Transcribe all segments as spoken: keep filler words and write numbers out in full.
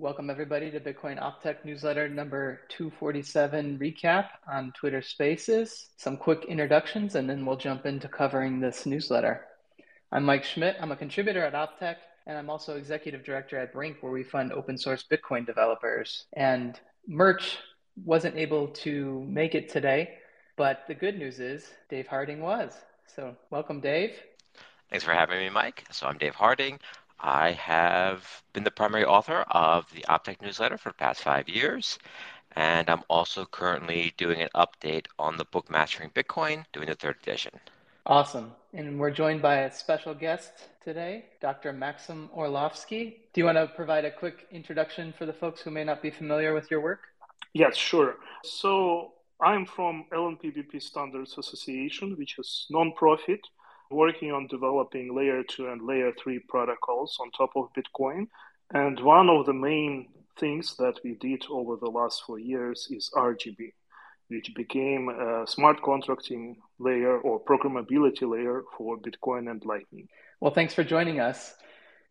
Welcome everybody to Bitcoin OpTech newsletter number two forty-seven recap on Twitter Spaces. Some quick introductions and then we'll jump into covering this newsletter. I'm Mike Schmidt. I'm a contributor at OpTech and I'm also executive director at Brink, where we fund open source Bitcoin developers. And Merch wasn't able to make it today, but the good news is Dave Harding was. So welcome, Dave. Thanks for having me, Mike. So I'm Dave Harding. I have been the primary author of the OpTech newsletter for the past five years, and I'm also currently doing an update on the book Mastering Bitcoin, doing the third edition. Awesome. And we're joined by a special guest today, Doctor Maxim Orlovsky. Do you want to provide a quick introduction for the folks who may not be familiar with your work? Yes, sure. So I'm from L N P B P Standards Association, which is nonprofit, working on developing layer two and layer three protocols on top of Bitcoin. And one of the main things that we did over the last four years is R G B, which became a smart contracting layer or programmability layer for Bitcoin and Lightning. Well, thanks for joining us.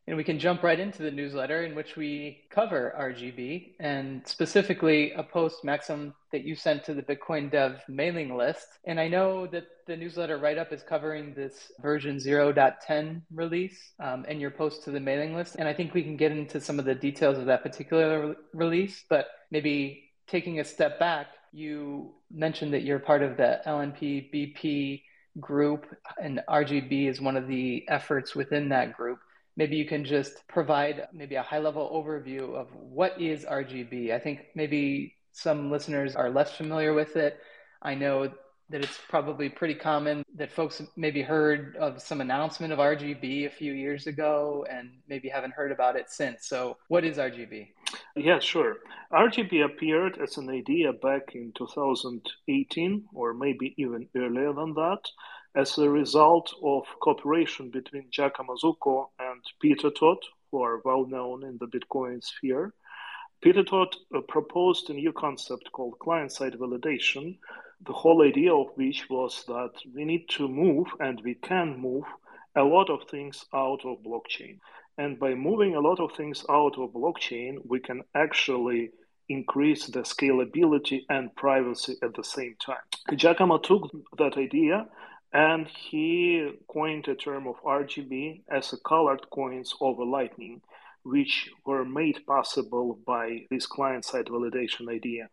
And we can jump right into the newsletter in which we cover R G B and specifically a post, Maxim, that you sent to the Bitcoin Dev mailing list. And I know that the newsletter write-up is covering this version zero point ten release um, and your post to the mailing list. And I think we can get into some of the details of that particular re- release, but maybe taking a step back, you mentioned that you're part of the L N P B P group and R G B is one of the efforts within that group. Maybe you can just provide maybe a high-level overview of what is R G B. I think maybe some listeners are less familiar with it. I know that it's probably pretty common that folks maybe heard of some announcement of R G B a few years ago and maybe haven't heard about it since. So what is R G B? Yeah, sure. R G B appeared as an idea back in two thousand eighteen or maybe even earlier than that, as a result of cooperation between Giacomo Zucco and Peter Todd, who are well-known in the Bitcoin sphere. Peter Todd uh, proposed a new concept called client-side validation, the whole idea of which was that we need to move, and we can move, a lot of things out of blockchain. And by moving a lot of things out of blockchain, we can actually increase the scalability and privacy at the same time. Giacomo took that idea and he coined a term of R G B as a colored coins over Lightning, which were made possible by this client-side validation idea.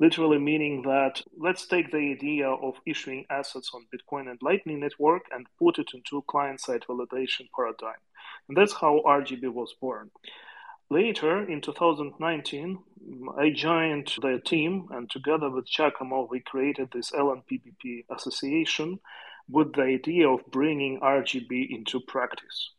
Literally meaning that let's take the idea of issuing assets on Bitcoin and Lightning Network and put it into client-side validation paradigm. And that's how R G B was born. Later, in two thousand nineteen, I joined the team, and together with Giacomo, we created this L N P B P association with the idea of bringing R G B into practice.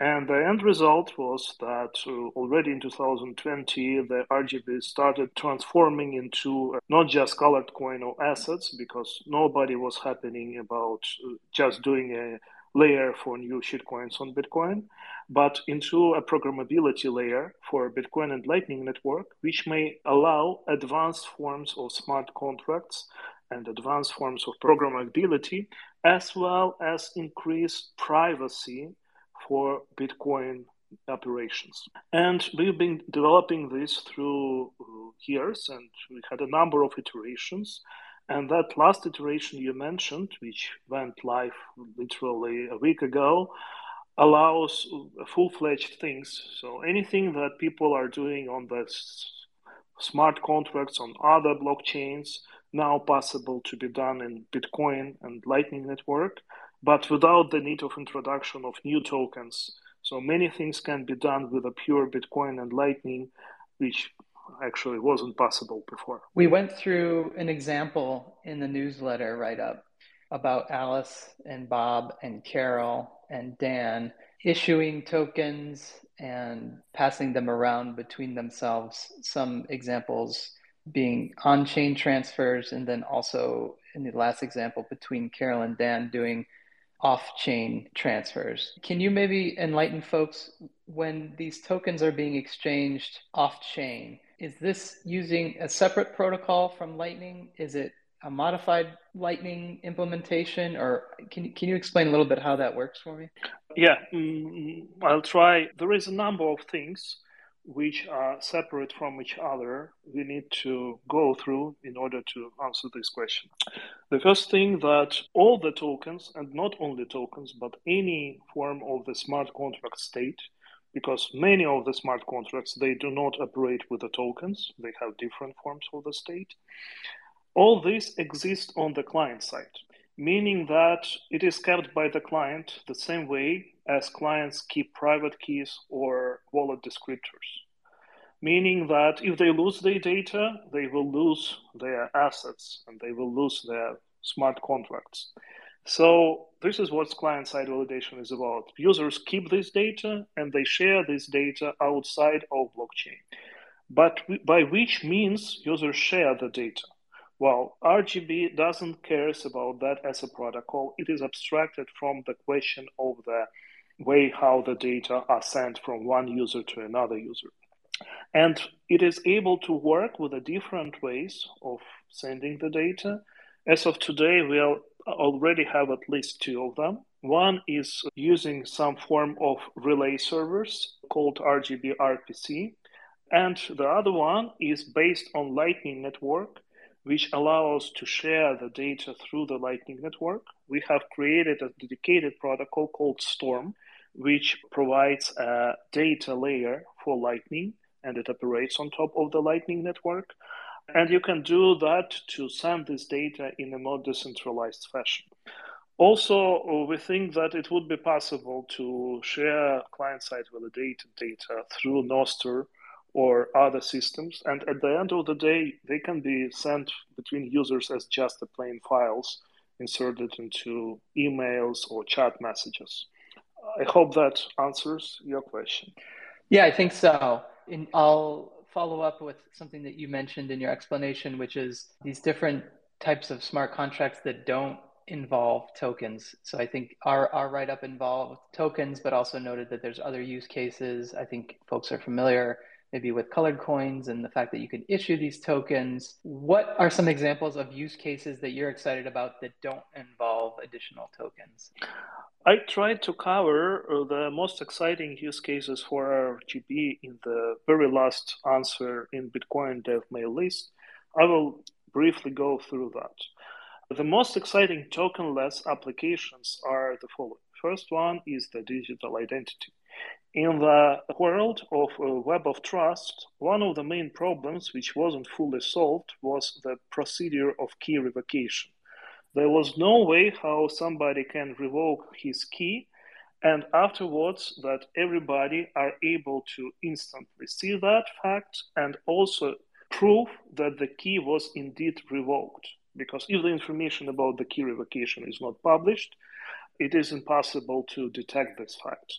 And the end result was that uh, already in two thousand twenty, the R G B started transforming into uh, not just colored coin or assets, because nobody was happening about uh, just doing a layer for new shitcoins on Bitcoin, but into a programmability layer for Bitcoin and Lightning Network, which may allow advanced forms of smart contracts and advanced forms of programmability, as well as increased privacy for Bitcoin operations. And we've been developing this through years, and we had a number of iterations. And that last iteration you mentioned, which went live literally a week ago, allows full-fledged things. So anything that people are doing on the smart contracts on other blockchains, now possible to be done in Bitcoin and Lightning Network, but without the need of introduction of new tokens. So many things can be done with a pure Bitcoin and Lightning, which actually wasn't possible before. We went through an example in the newsletter write-up about Alice and Bob and Carol and Dan issuing tokens and passing them around between themselves, some examples being on-chain transfers, and then also in the last example between Carol and Dan doing off-chain transfers. Can you maybe enlighten folks when these tokens are being exchanged off-chain? Is this using a separate protocol from Lightning? Is it a modified Lightning implementation? Or can, can you explain a little bit how that works for me? Yeah, I'll try. There is a number of things. which are separate from each other, we need to go through in order to answer this question. The first thing that all the tokens, and not only tokens, but any form of the smart contract state, because many of the smart contracts, they do not operate with the tokens, they have different forms of the state. All this exists on the client side, meaning that it is kept by the client the same way as clients keep private keys or wallet descriptors, meaning that if they lose their data, they will lose their assets and they will lose their smart contracts. So this is what client-side validation is about. Users keep this data and they share this data outside of blockchain. But by which means users share the data? Well, R G B doesn't care about that as a protocol. It is abstracted from the question of the way how the data are sent from one user to another user. And it is able to work with the different ways of sending the data. As of today, we already have at least two of them. One is using some form of relay servers called R G B R P C. And the other one is based on Lightning Network, which allows us to share the data through the Lightning Network. We have created a dedicated protocol called Storm, which provides a data layer for Lightning, and it operates on top of the Lightning Network. And you can do that to send this data in a more decentralized fashion. Also, we think that it would be possible to share client-side validated data through Nostr or other systems, and at the end of the day, they can be sent between users as just the plain files inserted into emails or chat messages. I hope that answers your question. Yeah, I think so. And I'll follow up with something that you mentioned in your explanation, which is these different types of smart contracts that don't involve tokens. So I think our, our write-up involved tokens, but also noted that there's other use cases. I think folks are familiar maybe with colored coins and the fact that you can issue these tokens. What are some examples of use cases that you're excited about that don't involve additional tokens? I tried to cover the most exciting use cases for R G B in the very last answer in Bitcoin Dev mail list. I will briefly go through that. The most exciting tokenless applications are the following. First one is the digital identity. In the world of a web of trust, one of the main problems which wasn't fully solved was the procedure of key revocation. There was no way how somebody can revoke his key, and afterwards that everybody are able to instantly see that fact and also prove that the key was indeed revoked. Because if the information about the key revocation is not published, it is impossible to detect this fact.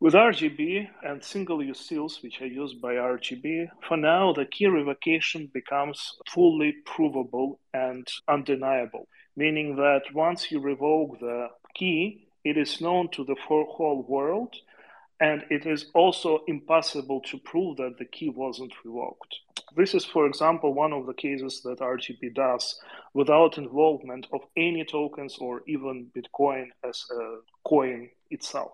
With R G B and single-use seals, which are used by R G B, for now, the key revocation becomes fully provable and undeniable, meaning that once you revoke the key, it is known to the whole world, and it is also impossible to prove that the key wasn't revoked. This is, for example, one of the cases that R G B does without involvement of any tokens or even Bitcoin as a coin itself.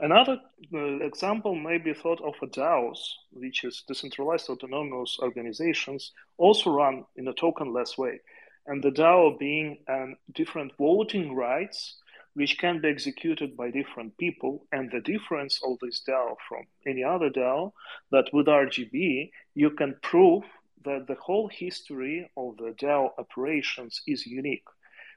Another example may be thought of a DAOs, which is decentralized autonomous organizations, also run in a tokenless way. And the DAO being um, different voting rights, which can be executed by different people. And the difference of this DAO from any other DAO, that with R G B, you can prove that the whole history of the DAO operations is unique.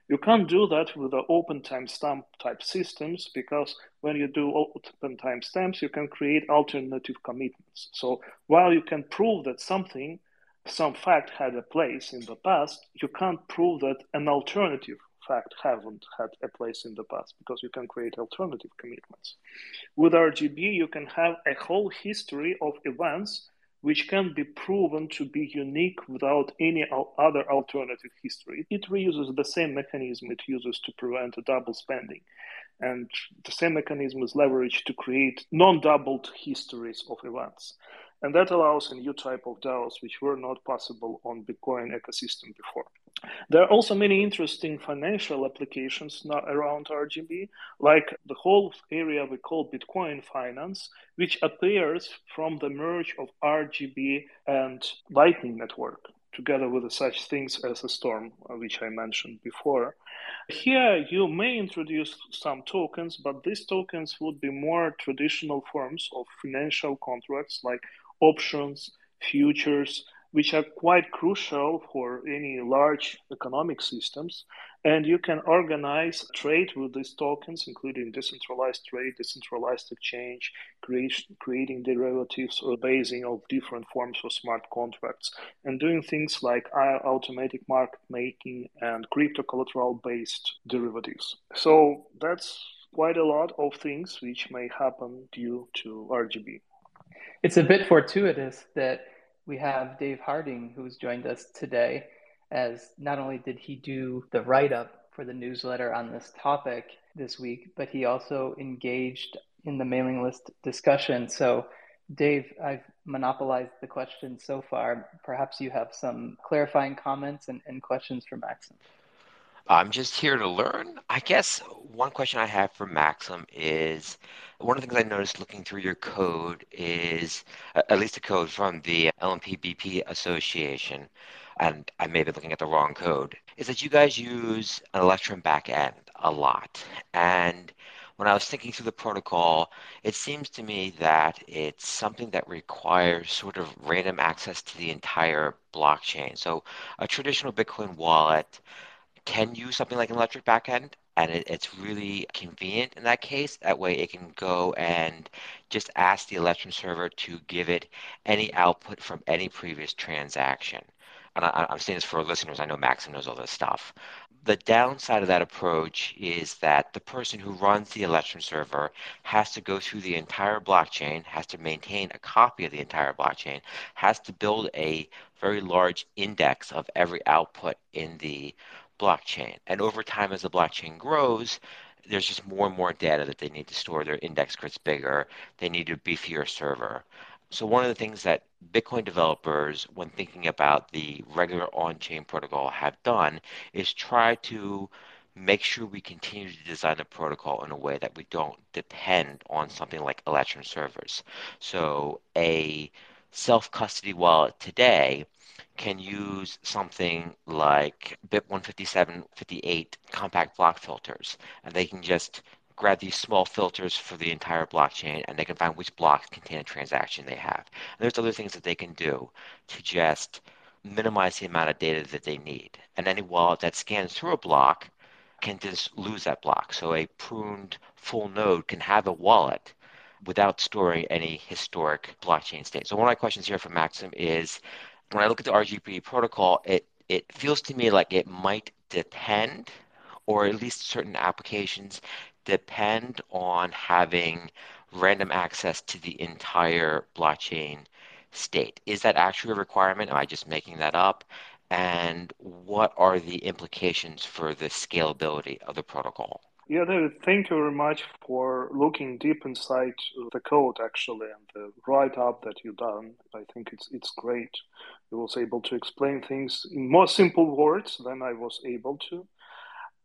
You can't do that with the open timestamp type systems, because when you do open timestamps, you can create alternative commitments. So while you can prove that something, some fact had a place in the past, you can't prove that an alternative fact haven't had a place in the past, because you can create alternative commitments. With R G B, you can have a whole history of events which can be proven to be unique without any other alternative history. It reuses the same mechanism it uses to prevent a double spending. And the same mechanism is leveraged to create non-doubled histories of events. And that allows a new type of DAOs which were not possible on Bitcoin ecosystem before. There are also many interesting financial applications not around R G B, like the whole area we call Bitcoin finance, which appears from the merge of R G B and Lightning Network, together with such things as a Storm, which I mentioned before. Here, you may introduce some tokens, but these tokens would be more traditional forms of financial contracts like options, futures, which are quite crucial for any large economic systems. And you can organize trade with these tokens, including decentralized trade, decentralized exchange, creation, creating derivatives or basing of different forms of smart contracts, and doing things like automatic market making and crypto collateral-based derivatives. So that's quite a lot of things which may happen due to R G B. It's a bit fortuitous that we have Dave Harding, who's joined us today, as not only did he do the write-up for the newsletter on this topic this week, but he also engaged in the mailing list discussion. So Dave, I've monopolized the question so far. Perhaps you have some clarifying comments and, and questions for Maxim. I'm just here to learn. I guess one question I have for Maxim is, one of the things I noticed looking through your code is, at least the code from the L M P B P Association, and I may be looking at the wrong code, is that you guys use an Electrum backend a lot. And when I was thinking through the protocol, it seems to me that it's something that requires sort of random access to the entire blockchain. So a traditional Bitcoin wallet can use something like an electric backend, and it, it's really convenient in that case. That way it can go and just ask the Electrum server to give it any output from any previous transaction. And I, I'm saying this for listeners. I know Maxim knows all this stuff. The downside of that approach is that the person who runs the Electrum server has to go through the entire blockchain, has to maintain a copy of the entire blockchain, has to build a very large index of every output in the blockchain. And over time, as the blockchain grows, there's just more and more data that they need to store. Their index gets bigger. They need a beefier server. So one of the things that Bitcoin developers, when thinking about the regular on-chain protocol, have done is try to make sure we continue to design the protocol in a way that we don't depend on something like Electrum servers. So a self-custody wallet today can use something like B I T one fifty-seven fifty-eight compact block filters, and they can just grab these small filters for the entire blockchain, and they can find which blocks contain a transaction they have. And there's other things that they can do to just minimize the amount of data that they need. And any wallet that scans through a block can just lose that block. So a pruned full node can have a wallet without storing any historic blockchain state. So one of my questions here for Maxim is, when I look at the R G B protocol, it, it feels to me like it might depend, or at least certain applications depend on having random access to the entire blockchain state. Is that actually a requirement? Am I just making that up? And what are the implications for the scalability of the protocol? Yeah, David, thank you very much for looking deep inside the code, actually, and the write-up that you've done. I think it's it's great. You was able to explain things in more simple words than I was able to.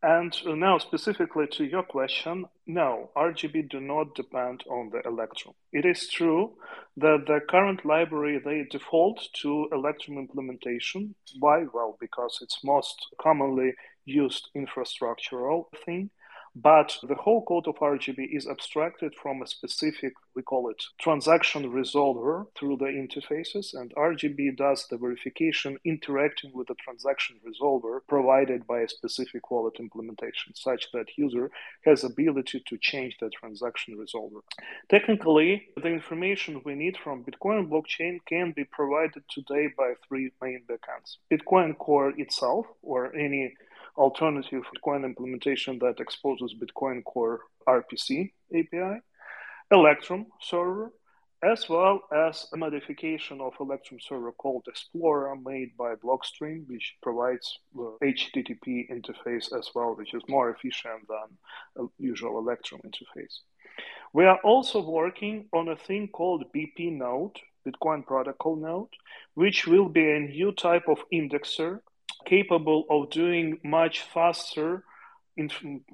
And now, specifically to your question, no, R G B do not depend on the Electrum. It is true that the current library, they default to Electrum implementation. Why? Well, because it's most commonly used infrastructural thing. But the whole code of R G B is abstracted from a specific, we call it, transaction resolver through the interfaces, and R G B does the verification interacting with the transaction resolver provided by a specific wallet implementation, such that user has ability to change the transaction resolver. Technically, the information we need from Bitcoin blockchain can be provided today by three main backends. Bitcoin Core itself, or any alternative Bitcoin implementation that exposes Bitcoin Core R P C A P I, Electrum server, as well as a modification of Electrum server called Explorer made by Blockstream, which provides the H T T P interface as well, which is more efficient than a usual Electrum interface. We are also working on a thing called B P node, Bitcoin protocol node, which will be a new type of indexer capable of doing much faster,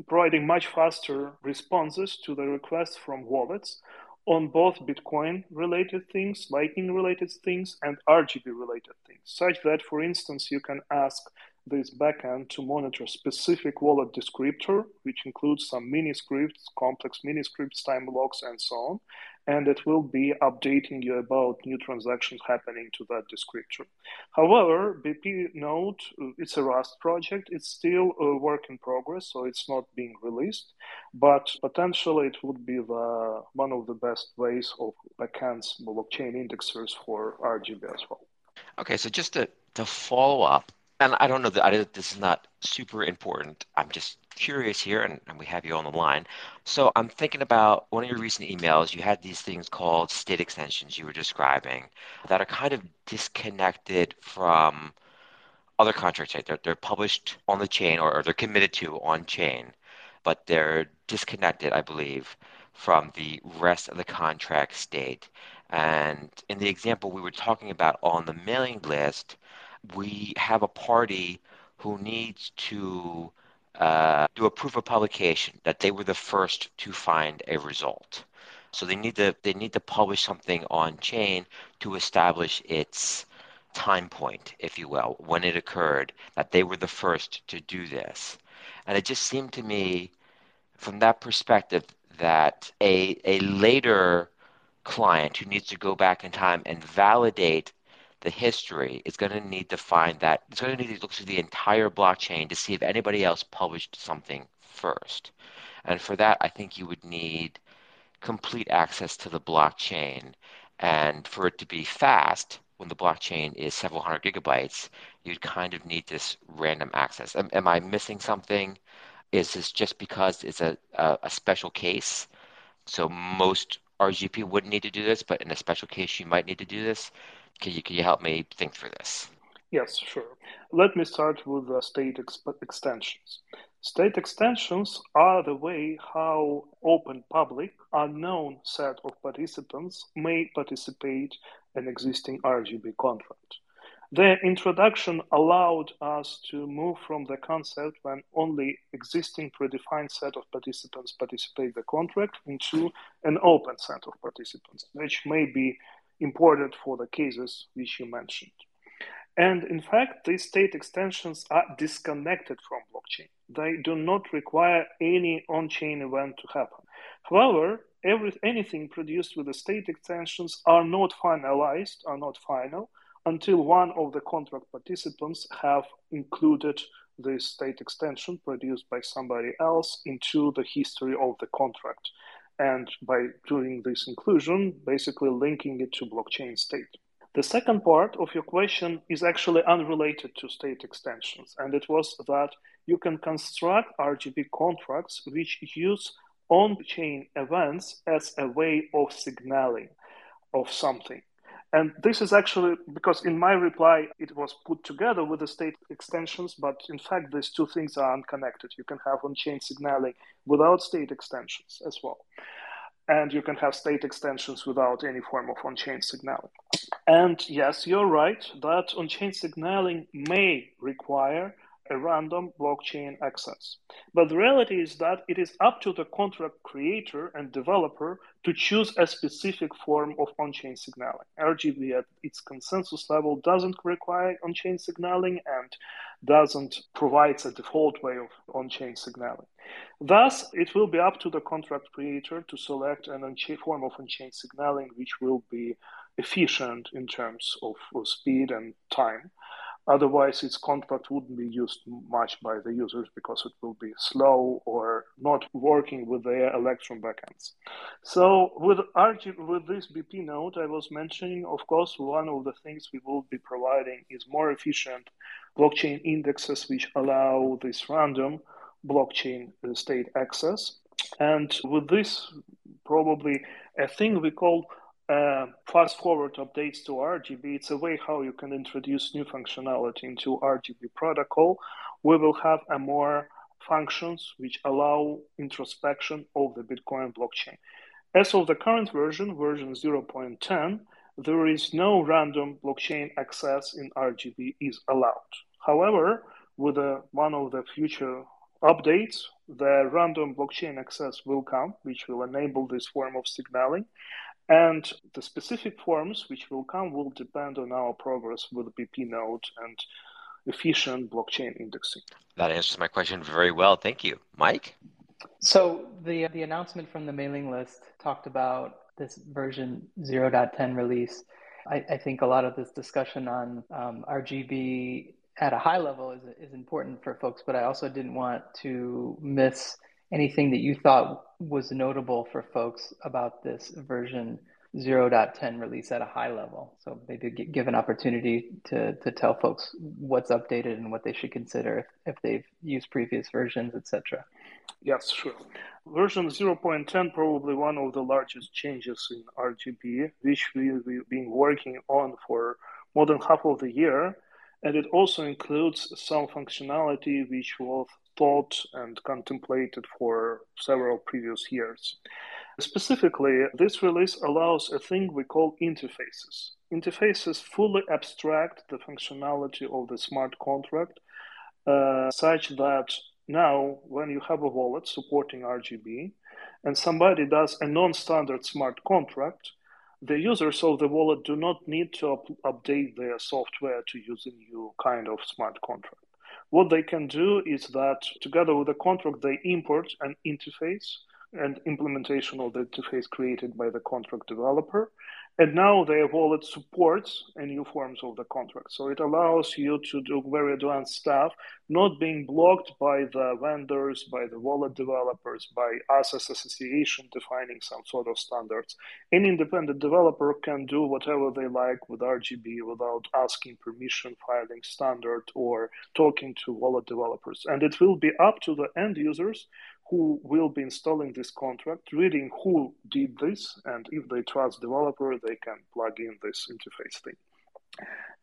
providing much faster responses to the requests from wallets on both Bitcoin-related things, Lightning-related things, and R G B-related things, such that, for instance, you can ask this backend to monitor specific wallet descriptor, which includes some miniscripts, complex miniscripts, time locks, and so on, and it will be updating you about new transactions happening to that descriptor. However, B P node, it's a Rust project. It's still a work in progress, so it's not being released, but potentially it would be the, one of the best ways of backends blockchain indexers for R G B as well. Okay, so just to, to follow up, and I don't know that I, this is not super important. I'm just curious here, and, and we have you on the line. So I'm thinking about one of your recent emails. You had these things called state extensions you were describing that are kind of disconnected from other contracts. Right? They're, they're published on the chain, or, or they're committed to on chain, but they're disconnected, I believe, from the rest of the contract state. And in the example we were talking about on the mailing list, we have a party who needs to uh, do a proof of publication that they were the first to find a result. So they need to they need to publish something on chain to establish its time point, if you will, when it occurred, that they were the first to do this. And it just seemed to me, from that perspective, that a a later client who needs to go back in time and validate the history is going to need to find that. It's going to need to look through the entire blockchain to see if anybody else published something first. And for that, I think you would need complete access to the blockchain. And for it to be fast, when the blockchain is several hundred gigabytes, you'd kind of need this random access. Am, am I missing something? Is this just because it's a, a, a special case? So most R G B wouldn't need to do this, but in a special case, you might need to do this. Can you, can you help me think through this? Yes, sure. Let me start with the state ex- extensions. State extensions are the way how open public, unknown set of participants may participate in existing R G B contract. The introduction allowed us to move from the concept when only existing predefined set of participants participate in the contract into an open set of participants, which may be important for the cases which you mentioned. And in fact, these state extensions are disconnected from blockchain. They do not require any on-chain event to happen. However, every, anything produced with the state extensions are not finalized, are not final, until one of the contract participants have included the state extension produced by somebody else into the history of the contract. And by doing this inclusion, basically linking it to blockchain state. The second part of your question is actually unrelated to state extensions. And it was that you can construct R G B contracts which use on-chain events as a way of signaling of something. And this is actually, because in my reply, it was put together with the state extensions, but in fact, these two things are unconnected. You can have on-chain signaling without state extensions as well. And you can have state extensions without any form of on-chain signaling. And yes, you're right that on-chain signaling may require a random blockchain access. But the reality is that it is up to the contract creator and developer to choose a specific form of on-chain signaling. R G B at its consensus level doesn't require on-chain signaling and doesn't provide a default way of on-chain signaling. Thus, it will be up to the contract creator to select an on-chain form of on-chain signaling which will be efficient in terms of, of speed and time. Otherwise, its contract wouldn't be used much by the users because it will be slow or not working with their Electrum backends. So with R G, with this B P node I was mentioning, of course, one of the things we will be providing is more efficient blockchain indexes which allow this random blockchain state access. And with this, probably a thing we call Uh, fast forward updates to R G B, it's a way how you can introduce new functionality into R G B protocol. We will have a more functions which allow introspection of the Bitcoin blockchain. As of the current version, version zero point ten, there is no random blockchain access in R G B is allowed. However, with a, one of the future updates, the random blockchain access will come, which will enable this form of signaling. And the specific forms which will come will depend on our progress with B P node and efficient blockchain indexing. That answers my question very well. Thank you. Mike? So the the announcement from the mailing list talked about this version zero point ten release. I, I think a lot of this discussion on um, R G B at a high level is is important for folks, but I also didn't want to miss anything that you thought was notable for folks about this version zero point ten release at a high level. So maybe give an opportunity to to tell folks what's updated and what they should consider if, if they've used previous versions, et cetera. Yes, sure. Version zero point ten, probably one of the largest changes in R G B, which we, we've been working on for more than half of the year. And it also includes some functionality which was thought and contemplated for several previous years. Specifically, this release allows a thing we call interfaces. Interfaces fully abstract the functionality of the smart contract uh, such that now when you have a wallet supporting R G B and somebody does a non-standard smart contract, the users of the wallet do not need to up- update their software to use a new kind of smart contract. What they can do is that together with the contract, they import an interface and implementation of the interface created by the contract developer. And now their wallet supports a new forms of the contract. So it allows you to do very advanced stuff, not being blocked by the vendors, by the wallet developers, by us as association defining some sort of standards. Any independent developer can do whatever they like with R G B without asking permission, filing standard, or talking to wallet developers. And it will be up to the end users who will be installing this contract, reading who did this, and if they trust developer, they can plug in this interface thing.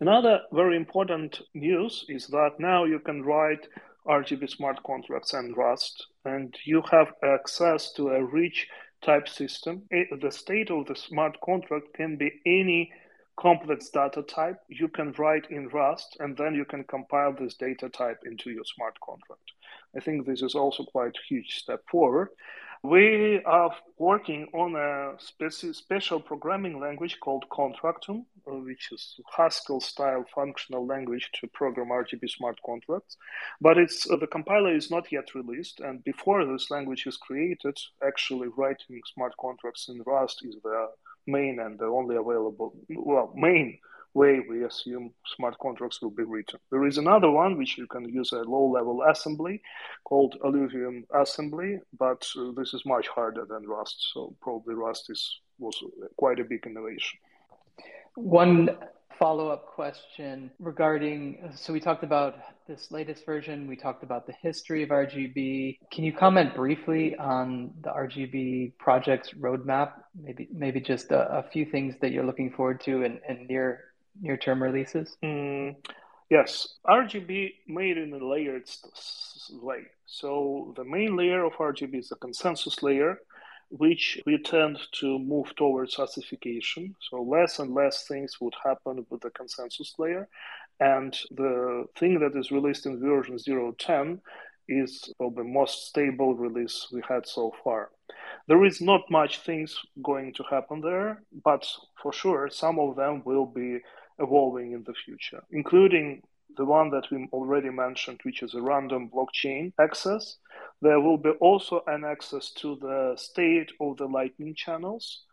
Another very important news is that now you can write R G B smart contracts and Rust, and you have access to a rich type system. The state of the smart contract can be any complex data type you can write in Rust, and then you can compile this data type into your smart contract. I think this is also quite a huge step forward. We are working on a speci- special programming language called Contractum, which is Haskell-style functional language to program R G B smart contracts. But it's uh, the compiler is not yet released, and before this language is created, actually writing smart contracts in Rust is the main and the only available, well, main way we assume smart contracts will be written. There is another one which you can use a low-level assembly called Alluvium Assembly, but uh, this is much harder than Rust, so probably Rust is was quite a big innovation. One follow-up question regarding, so we talked about this latest version, we talked about the history of R G B. Can you comment briefly on the R G B project's roadmap? Maybe maybe just a, a few things that you're looking forward to and, and near near-term releases? Mm, yes. R G B made in a layered way. So the main layer of R G B is the consensus layer, which we tend to move towards classification. So less and less things would happen with the consensus layer. And the thing that is released in version zero point ten is the most stable release we had so far. There is not much things going to happen there, but for sure, some of them will be evolving in the future, including the one that we already mentioned, which is a random blockchain access. There will be also an access to the state of the Lightning channels,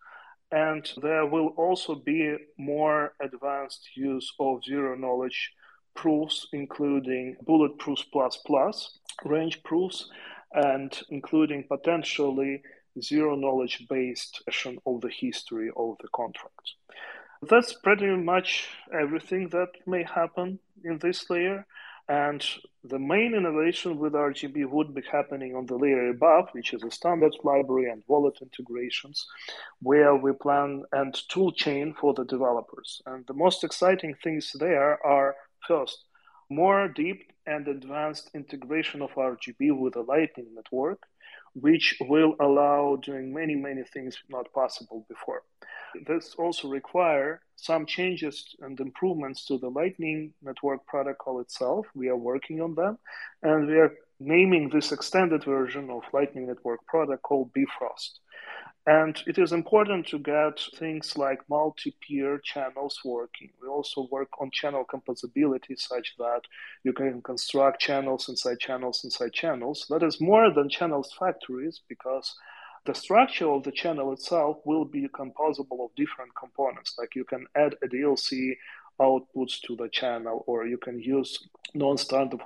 and there will also be more advanced use of zero-knowledge proofs, including bullet proofs plus plus, range proofs, and including potentially zero-knowledge based version of the history of the contract. That's pretty much everything that may happen in this layer. And the main innovation with R G B would be happening on the layer above, which is a standards library and wallet integrations, where we plan and tool chain for the developers. And the most exciting things there are, first, more deep and advanced integration of R G B with the Lightning Network, which will allow doing many, many things not possible before. This also requires some changes and improvements to the Lightning Network protocol itself. We are working on them, and we are naming this extended version of Lightning Network protocol Bifrost. And it is important to get things like multi-peer channels working. We also work on channel composability such that you can construct channels inside channels inside channels. That is more than channels factories, because the structure of the channel itself will be composable of different components. Like you can add a D L C outputs to the channel, or you can use non-standard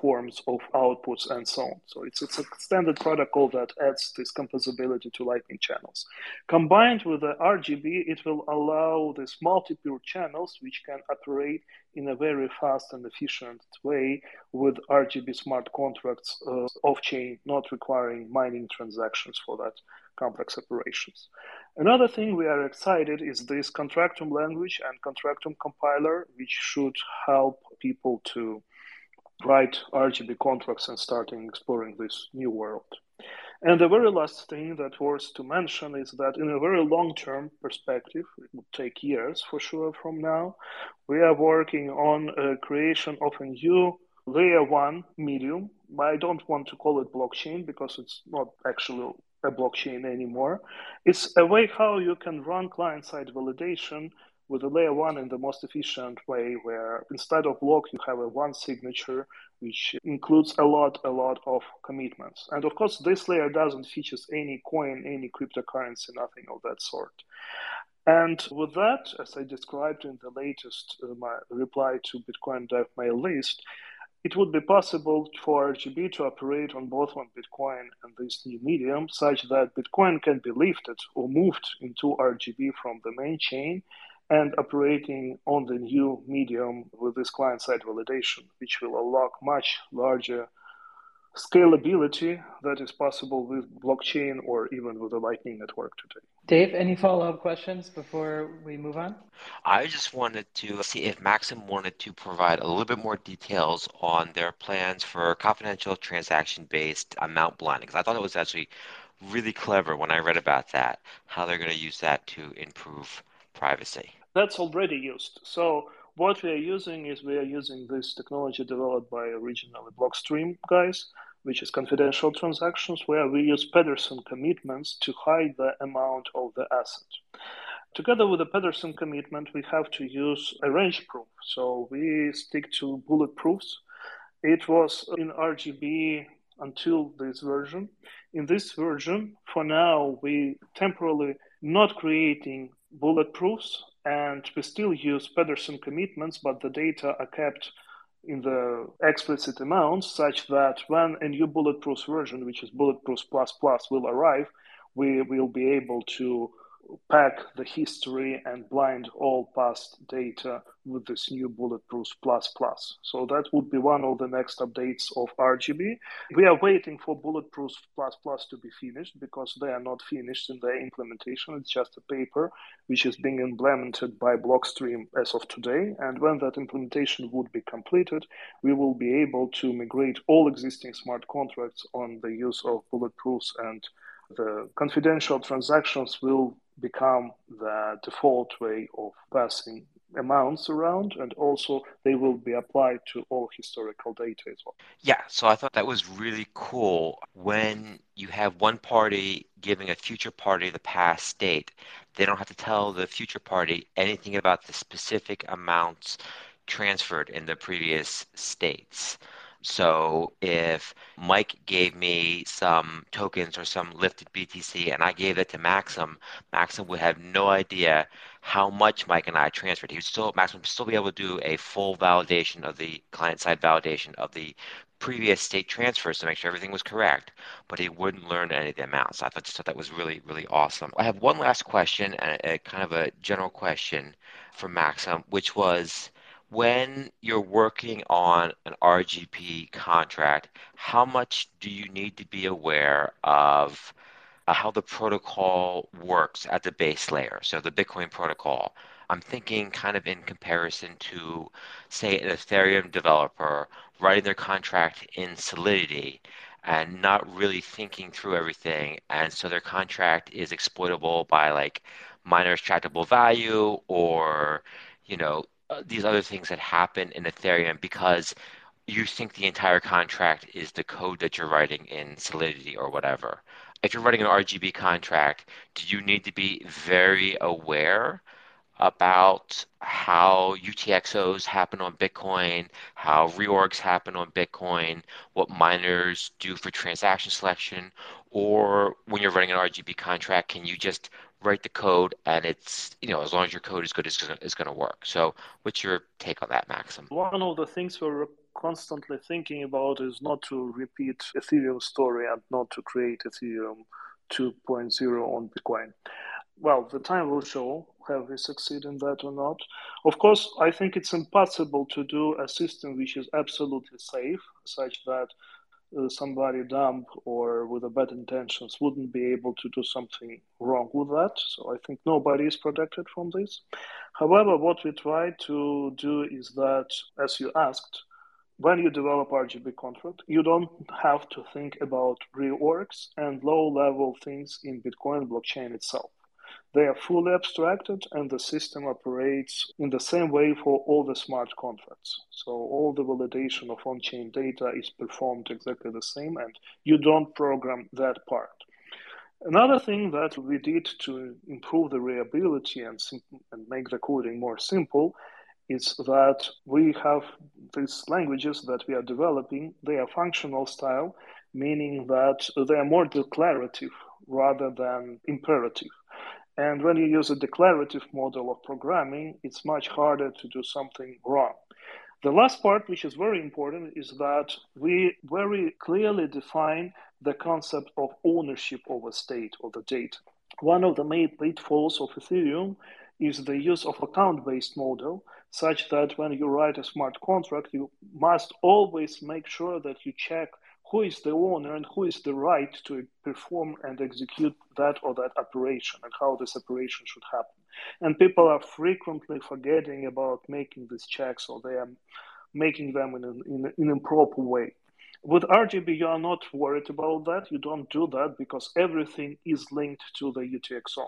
forms of outputs and so on. So it's, it's a standard protocol that adds this composability to Lightning channels. Combined with the R G B, it will allow these multiple channels which can operate in a very fast and efficient way with R G B smart contracts uh, off-chain, not requiring mining transactions for that complex operations. Another thing we are excited is this Contractum language and Contractum compiler, which should help people to write R G B contracts and starting exploring this new world. And the very last thing that worth to mention is that in a very long-term perspective, it would take years for sure from now, we are working on a creation of a new layer one medium. I don't want to call it blockchain because it's not actually a blockchain anymore. It's a way how you can run client-side validation with a layer one in the most efficient way, where instead of block, you have a one signature, which includes a lot, a lot of commitments. And of course, this layer doesn't feature any coin, any cryptocurrency, nothing of that sort. And with that, as I described in the latest uh, my reply to Bitcoin Dev mail list, it would be possible for R G B to operate on both on Bitcoin and this new medium, such that Bitcoin can be lifted or moved into R G B from the main chain and operating on the new medium with this client-side validation, which will unlock much larger scalability that is possible with blockchain or even with the Lightning Network today. Dave, any follow-up questions before we move on? I just wanted to see if Maxim wanted to provide a little bit more details on their plans for confidential transaction-based amount blinding, because I thought it was actually really clever when I read about that, how they're going to use that to improve privacy. That's already used. So what we are using is we are using this technology developed by originally Blockstream guys, which is confidential transactions, where we use Pedersen commitments to hide the amount of the asset. Together with the Pedersen commitment, we have to use a range proof. So we stick to bullet proofs. It was in R G B until this version. In this version, for now, we temporarily not creating bullet proofs, and we still use Pedersen commitments, but the data are kept in the explicit amounts such that when a new bulletproof version, which is bulletproof plus plus, will arrive, we will be able to pack the history and blind all past data with this new bulletproof plus plus. So that would be one of the next updates of R G B. We are waiting for bulletproof plus plus to be finished, because they are not finished in their implementation. It's just a paper which is being implemented by Blockstream as of today. And when that implementation would be completed, we will be able to migrate all existing smart contracts on the use of bulletproofs, and the confidential transactions will become the default way of passing amounts around, and also they will be applied to all historical data as well. Yeah, so I thought that was really cool. When you have one party giving a future party the past state, they don't have to tell the future party anything about the specific amounts transferred in the previous states. So if Mike gave me some tokens or some lifted B T C and I gave that to Maxim, Maxim would have no idea how much Mike and I transferred. He would still, Maxim would still be able to do a full validation of the client-side validation of the previous state transfers to make sure everything was correct, but he wouldn't learn any of the amounts. I thought, just thought that was really, really awesome. I have one last question, and a, a kind of a general question for Maxim, which was, when you're working on an R G B contract, how much do you need to be aware of uh, how the protocol works at the base layer? So the Bitcoin protocol, I'm thinking kind of in comparison to, say, an Ethereum developer writing their contract in Solidity and not really thinking through everything. And so their contract is exploitable by like minor extractable value or, you know, these other things that happen in Ethereum because you think the entire contract is the code that you're writing in Solidity or whatever. If you're writing an R G B contract, do you need to be very aware about how U T X Os happen on Bitcoin, how reorgs happen on Bitcoin, what miners do for transaction selection, or when you're running an R G B contract, can you just write the code and it's, you know, as long as your code is good, it's, it's going to work. So what's your take on that, Maxim? One of the things we're constantly thinking about is not to repeat Ethereum story and not to create Ethereum two point oh on Bitcoin. Well, the time will show, have we succeeded in that or not? Of course, I think it's impossible to do a system which is absolutely safe, such that uh, somebody dumb or with a bad intentions wouldn't be able to do something wrong with that. So I think nobody is protected from this. However, what we try to do is that, as you asked, when you develop R G B contract, you don't have to think about reorgs and low-level things in Bitcoin blockchain itself. They are fully abstracted, and the system operates in the same way for all the smart contracts. So all the validation of on-chain data is performed exactly the same, and you don't program that part. Another thing that we did to improve the readability and, sim- and make the coding more simple is that we have these languages that we are developing. They are functional style, meaning that they are more declarative rather than imperative. And when you use a declarative model of programming, it's much harder to do something wrong. The last part, which is very important, is that we very clearly define the concept of ownership over state or the data. One of the main pitfalls of Ethereum is the use of account-based model, such that when you write a smart contract, you must always make sure that you check who is the owner and who is the right to perform and execute that or that operation and how this operation should happen. And people are frequently forgetting about making these checks, or they are making them in an, in, in an improper way. With R G B, you are not worried about that. You don't do that because everything is linked to the U T X O.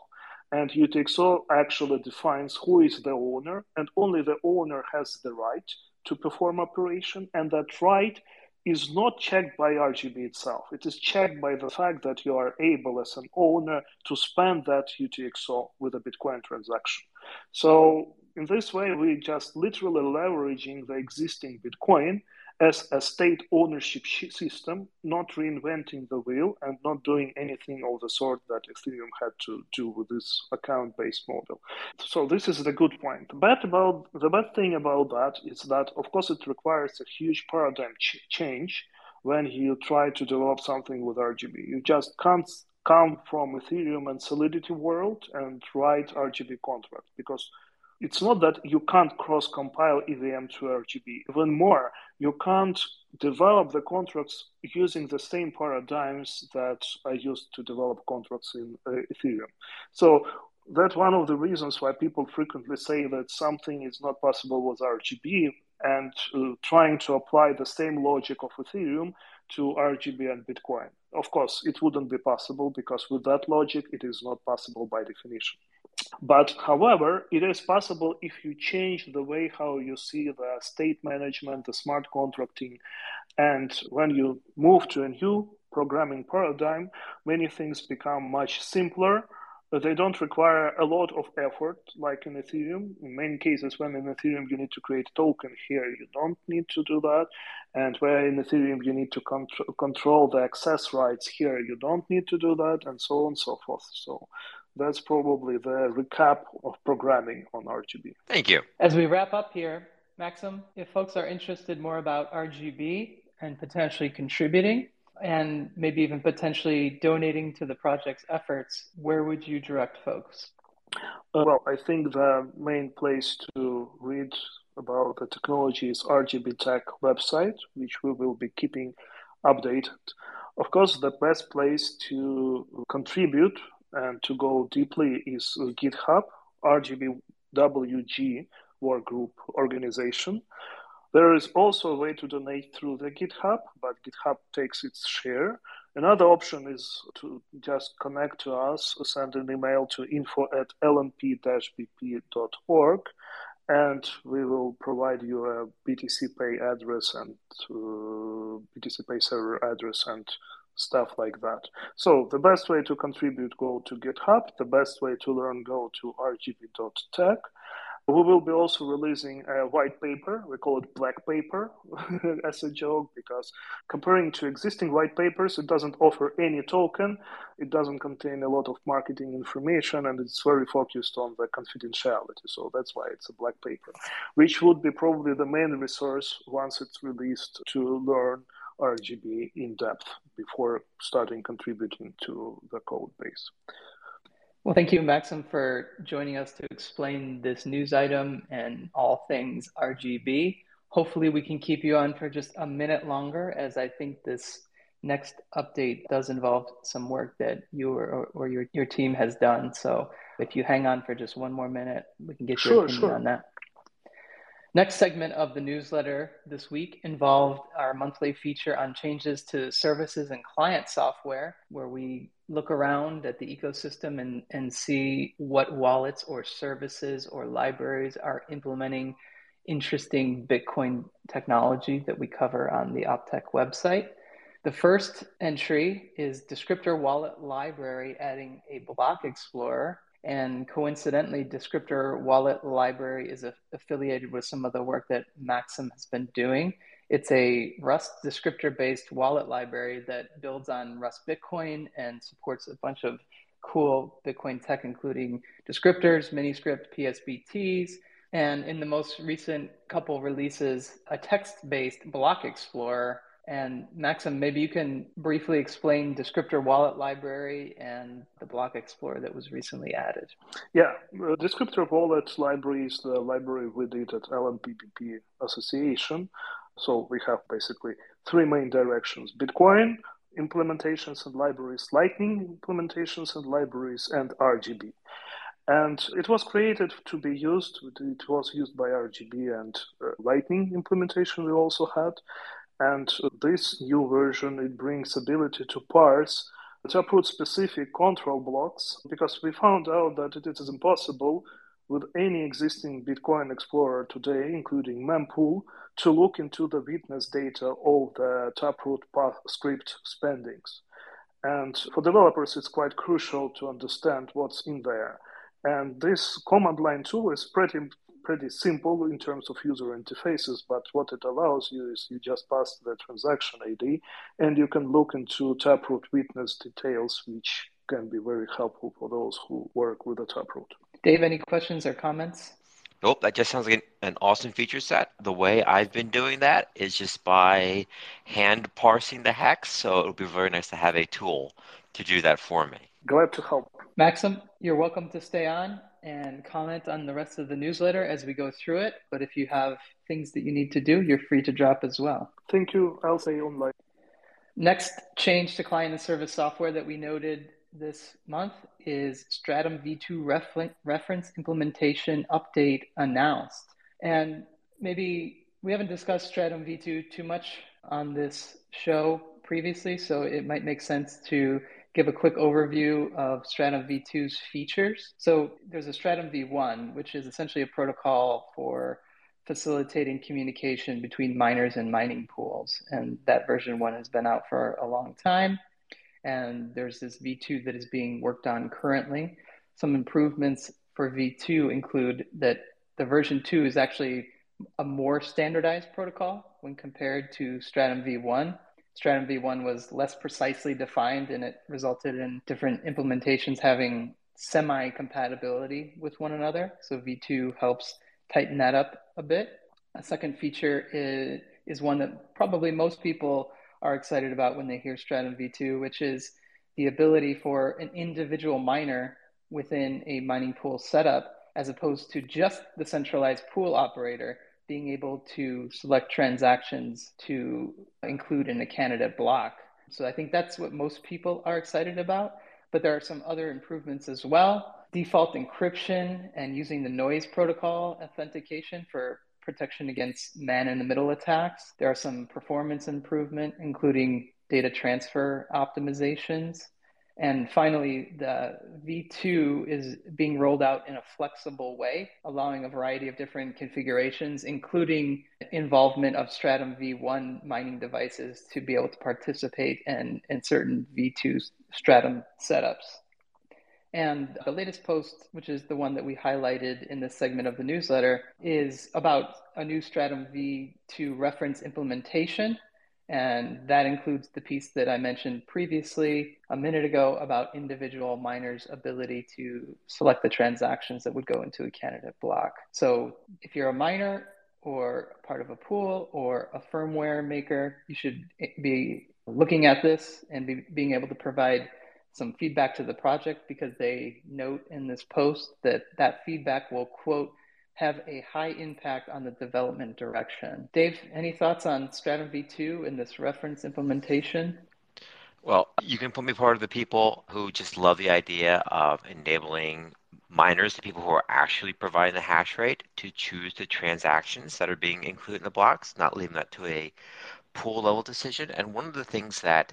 And U T X O actually defines who is the owner, and only the owner has the right to perform operation, and that right is not checked by R G B itself. It is checked by the fact that you are able as an owner to spend that U T X O with a Bitcoin transaction. So in this way, we're just literally leveraging the existing Bitcoin as a state ownership system, not reinventing the wheel and not doing anything of the sort that Ethereum had to do with this account-based model. So this is the good point. The bad, about, the bad thing about that is that, of course, it requires a huge paradigm ch- change when you try to develop something with R G B. You just can't come from Ethereum and Solidity world and write R G B contract, because it's not that you can't cross-compile E V M to R G B. Even more, you can't develop the contracts using the same paradigms that I used to develop contracts in uh, Ethereum. So that's one of the reasons why people frequently say that something is not possible with R G B, and uh, trying to apply the same logic of Ethereum to R G B and Bitcoin. Of course, it wouldn't be possible, because with that logic, it is not possible by definition. But however, it is possible if you change the way how you see the state management, the smart contracting, and when you move to a new programming paradigm, many things become much simpler. They don't require a lot of effort, like in Ethereum. In many cases, when in Ethereum you need to create a token, here you don't need to do that. And where in Ethereum you need to con- control the access rights, here you don't need to do that, and so on and so forth. So that's probably the recap of programming on R G B. Thank you. As we wrap up here, Maxim, if folks are interested more about R G B and potentially contributing, and maybe even potentially donating to the project's efforts, where would you direct folks? Uh, well, I think the main place to read about the technology is R G B Tech website, which we will be keeping updated. Of course, the best place to contribute and to go deeply is GitHub, R G B W G work group organization. There is also a way to donate through the GitHub, but GitHub takes its share. Another option is to just connect to us, send an email to info at l m p dash b p dot org, and we will provide you a B T C Pay address and uh, B T C Pay server address and stuff like that. So the best way to contribute, go to GitHub. The best way to learn, go to r g b dot tech. We will be also releasing a white paper. We call it black paper as a joke, because comparing to existing white papers, it doesn't offer any token. It doesn't contain a lot of marketing information, and it's very focused on the confidentiality. So that's why it's a black paper, which would be probably the main resource once it's released to learn R G B in depth before starting contributing to the code base. Well, thank you, Maxim, for joining us to explain this news item and all things R G B. Hopefully we can keep you on for just a minute longer, as I think this next update does involve some work that you or, or your, your team has done. So if you hang on for just one more minute, we can get your opinion on that. Next segment of the newsletter this week involved our monthly feature on changes to services and client software, where we look around at the ecosystem and, and see what wallets or services or libraries are implementing interesting Bitcoin technology that we cover on the Optech website. The first entry is Descriptor Wallet Library adding a block explorer. And coincidentally, Descriptor Wallet Library is a- affiliated with some of the work that Maxim has been doing. It's a Rust descriptor-based wallet library that builds on Rust Bitcoin and supports a bunch of cool Bitcoin tech, including descriptors, Miniscript, P S B Ts, and in the most recent couple releases, a text-based block explorer. And Maxim, maybe you can briefly explain Descriptor Wallet Library and the Block Explorer that was recently added. Yeah, uh, Descriptor Wallet Library is the library we did at L M P B P Association. So we have basically three main directions: Bitcoin implementations and libraries, Lightning implementations and libraries, and R G B. And it was created to be used. It was used by R G B and uh, Lightning implementation we also had. And this new version, it brings ability to parse Taproot-specific control blocks, because we found out that it is impossible with any existing Bitcoin Explorer today, including Mempool, to look into the witness data of the Taproot path script spendings. And for developers, it's quite crucial to understand what's in there. And this command line tool is pretty pretty simple in terms of user interfaces, but what it allows you is you just pass the transaction I D and you can look into Taproot witness details, which can be very helpful for those who work with the Taproot. Dave, any questions or comments? Nope, that just sounds like an awesome feature set. The way I've been doing that is just by hand parsing the hex, so it would be very nice to have a tool to do that for me. Glad to help. Maxim, you're welcome to stay on and comment on the rest of the newsletter as we go through it. But if you have things that you need to do, you're free to drop as well. Thank you. I'll stay online. Next change to client and service software that we noted this month is Stratum v two ref- reference implementation update announced. And maybe we haven't discussed Stratum v two too much on this show previously, so it might make sense to give a quick overview of Stratum v two's features. So there's a Stratum v one, which is essentially a protocol for facilitating communication between miners and mining pools. And that version one has been out for a long time. And there's this v two that is being worked on currently. Some improvements for v two include that the version two is actually a more standardized protocol when compared to Stratum v one. Stratum v one was less precisely defined, and it resulted in different implementations having semi-compatibility with one another. So v two helps tighten that up a bit. A second feature is, is one that probably most people are excited about when they hear Stratum v two, which is the ability for an individual miner within a mining pool setup, as opposed to just the centralized pool operator, being able to select transactions to include in a candidate block. So I think that's what most people are excited about, but there are some other improvements as well. Default encryption and using the noise protocol authentication for protection against man-in-the-middle attacks. There are some performance improvement, including data transfer optimizations. And finally, the V two is being rolled out in a flexible way, allowing a variety of different configurations, including involvement of Stratum v one mining devices to be able to participate in, in certain V two Stratum setups. And the latest post, which is the one that we highlighted in this segment of the newsletter, is about a new Stratum v two reference implementation. And that includes the piece that I mentioned previously a minute ago about individual miners' ability to select the transactions that would go into a candidate block. So if you're a miner or part of a pool or a firmware maker, you should be looking at this and be, being able to provide some feedback to the project, because they note in this post that that feedback will, quote, have a high impact on the development direction. Dave, any thoughts on Stratum v two and this reference implementation? Well, you can put me part of the people who just love the idea of enabling miners, the people who are actually providing the hash rate, to choose the transactions that are being included in the blocks, not leaving that to a pool level decision. And one of the things that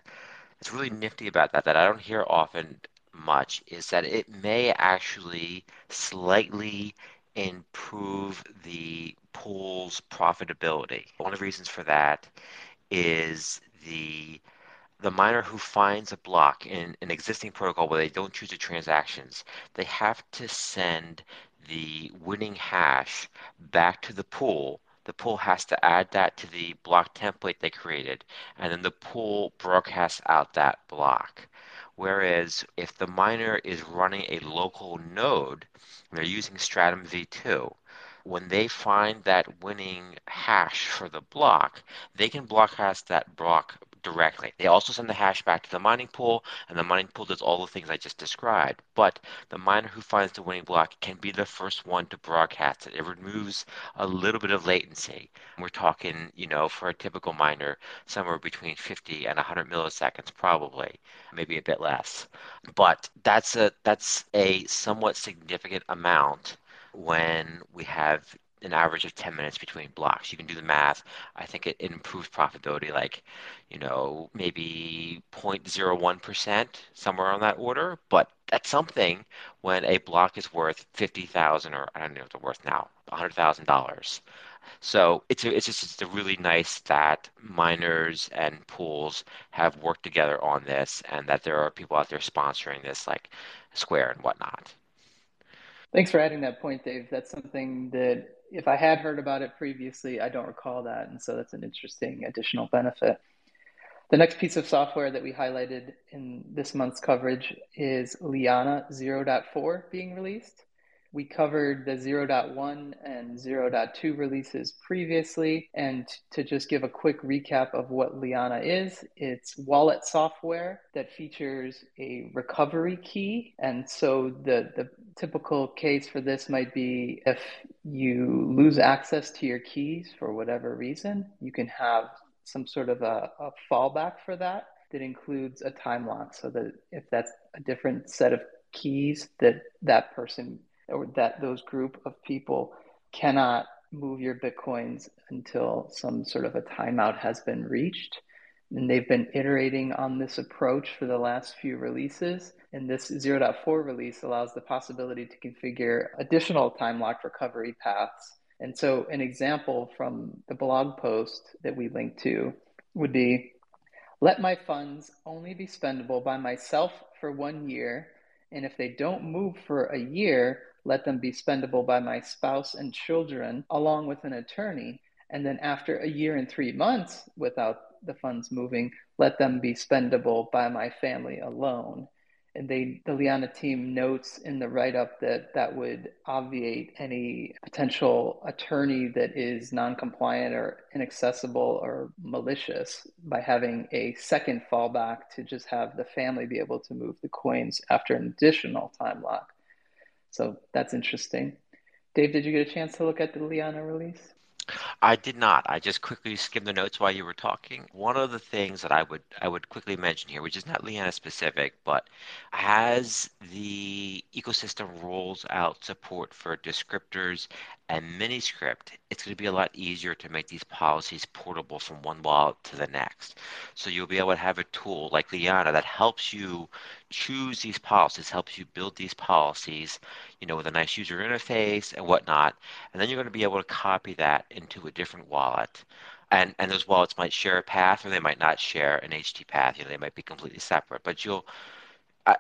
is really nifty about that, that I don't hear often much, is that it may actually slightly improve the pool's profitability. One of the reasons for that is the the miner who finds a block in an existing protocol where they don't choose the transactions, they have to send the winning hash back to the pool. The pool has to add that to the block template they created, and then the pool broadcasts out that block. Whereas if the miner is running a local node, and they're using Stratum v two, when they find that winning hash for the block, they can broadcast that block directly. They also send the hash back to the mining pool, and the mining pool does all the things I just described. But the miner who finds the winning block can be the first one to broadcast it. It removes a little bit of latency. We're talking, you know, for a typical miner, somewhere between fifty and one hundred milliseconds, probably, maybe a bit less. But that's a that's a somewhat significant amount when we have an average of ten minutes between blocks. You can do the math. I think it, it improves profitability, like, you know, maybe zero point zero one percent, somewhere on that order. But that's something when a block is worth fifty thousand, or I don't know what they're worth now, one hundred thousand dollars. So it's a, it's just it's a really nice that miners and pools have worked together on this, and that there are people out there sponsoring this, like Square and whatnot. Thanks for adding that point, Dave. That's something that, if I had heard about it previously, I don't recall that. And so that's an interesting additional benefit. The next piece of software that we highlighted in this month's coverage is Liana zero point four being released. We covered the zero point one and zero point two releases previously. And to just give a quick recap of what Liana is, it's wallet software that features a recovery key. And so the, the typical case for this might be if you lose access to your keys for whatever reason, you can have some sort of a, a fallback for that that includes a time lock, so that if that's a different set of keys that that person or that those group of people cannot move your Bitcoins until some sort of a timeout has been reached. And they've been iterating on this approach for the last few releases. And this zero point four release allows the possibility to configure additional time lock recovery paths. And so an example from the blog post that we linked to would be, let my funds only be spendable by myself for one year. And if they don't move for a year, let them be spendable by my spouse and children, along with an attorney. And then after a year and three months without the funds moving, let them be spendable by my family alone. And they, the Liana team notes in the write-up that that would obviate any potential attorney that is non-compliant or inaccessible or malicious by having a second fallback to just have the family be able to move the coins after an additional time lock. So that's interesting. Dave, did you get a chance to look at the Liana release? I did not. I just quickly skimmed the notes while you were talking. One of the things that I would I would quickly mention here, which is not Liana specific, but as the ecosystem rolls out support for descriptors and Miniscript, it's going to be a lot easier to make these policies portable from one wallet to the next. So you'll be able to have a tool like Liana that helps you choose these policies, helps you build these policies, you know, with a nice user interface and whatnot. And then you're going to be able to copy that into a different wallet. And, and those wallets might share a path, or they might not share an H T path. You know, they might be completely separate, but you'll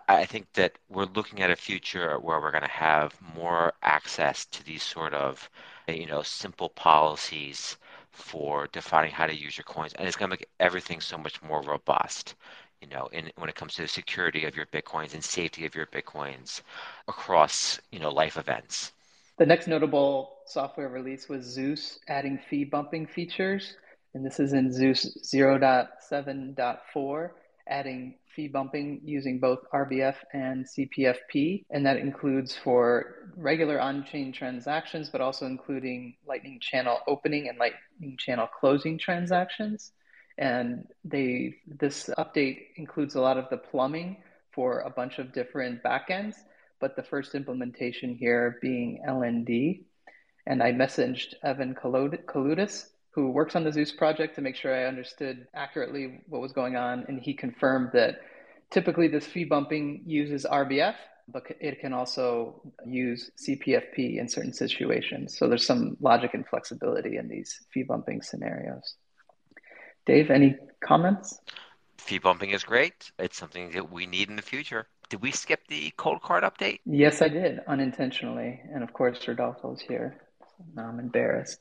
I think that we're looking at a future where we're going to have more access to these sort of, you know, simple policies for defining how to use your coins. And it's going to make everything so much more robust, you know, in when it comes to the security of your Bitcoins and safety of your Bitcoins across, you know, life events. The next notable software release was Zeus adding fee bumping features. And this is in Zeus zero point seven point four, adding fee bumping using both R B F and C P F P. And that includes for regular on-chain transactions, but also including Lightning channel opening and Lightning channel closing transactions. And they this update includes a lot of the plumbing for a bunch of different backends, but the first implementation here being L N D. And I messaged Evan Kaludis, who works on the Zeus project, to make sure I understood accurately what was going on. And he confirmed that typically this fee bumping uses R B F, but it can also use C P F P in certain situations. So there's some logic and flexibility in these fee bumping scenarios. Dave, any comments? Fee bumping is great. It's something that we need in the future. Did we skip the Coldcard update? Yes, I did, unintentionally. And of course, Rodolfo's here. Now I'm embarrassed.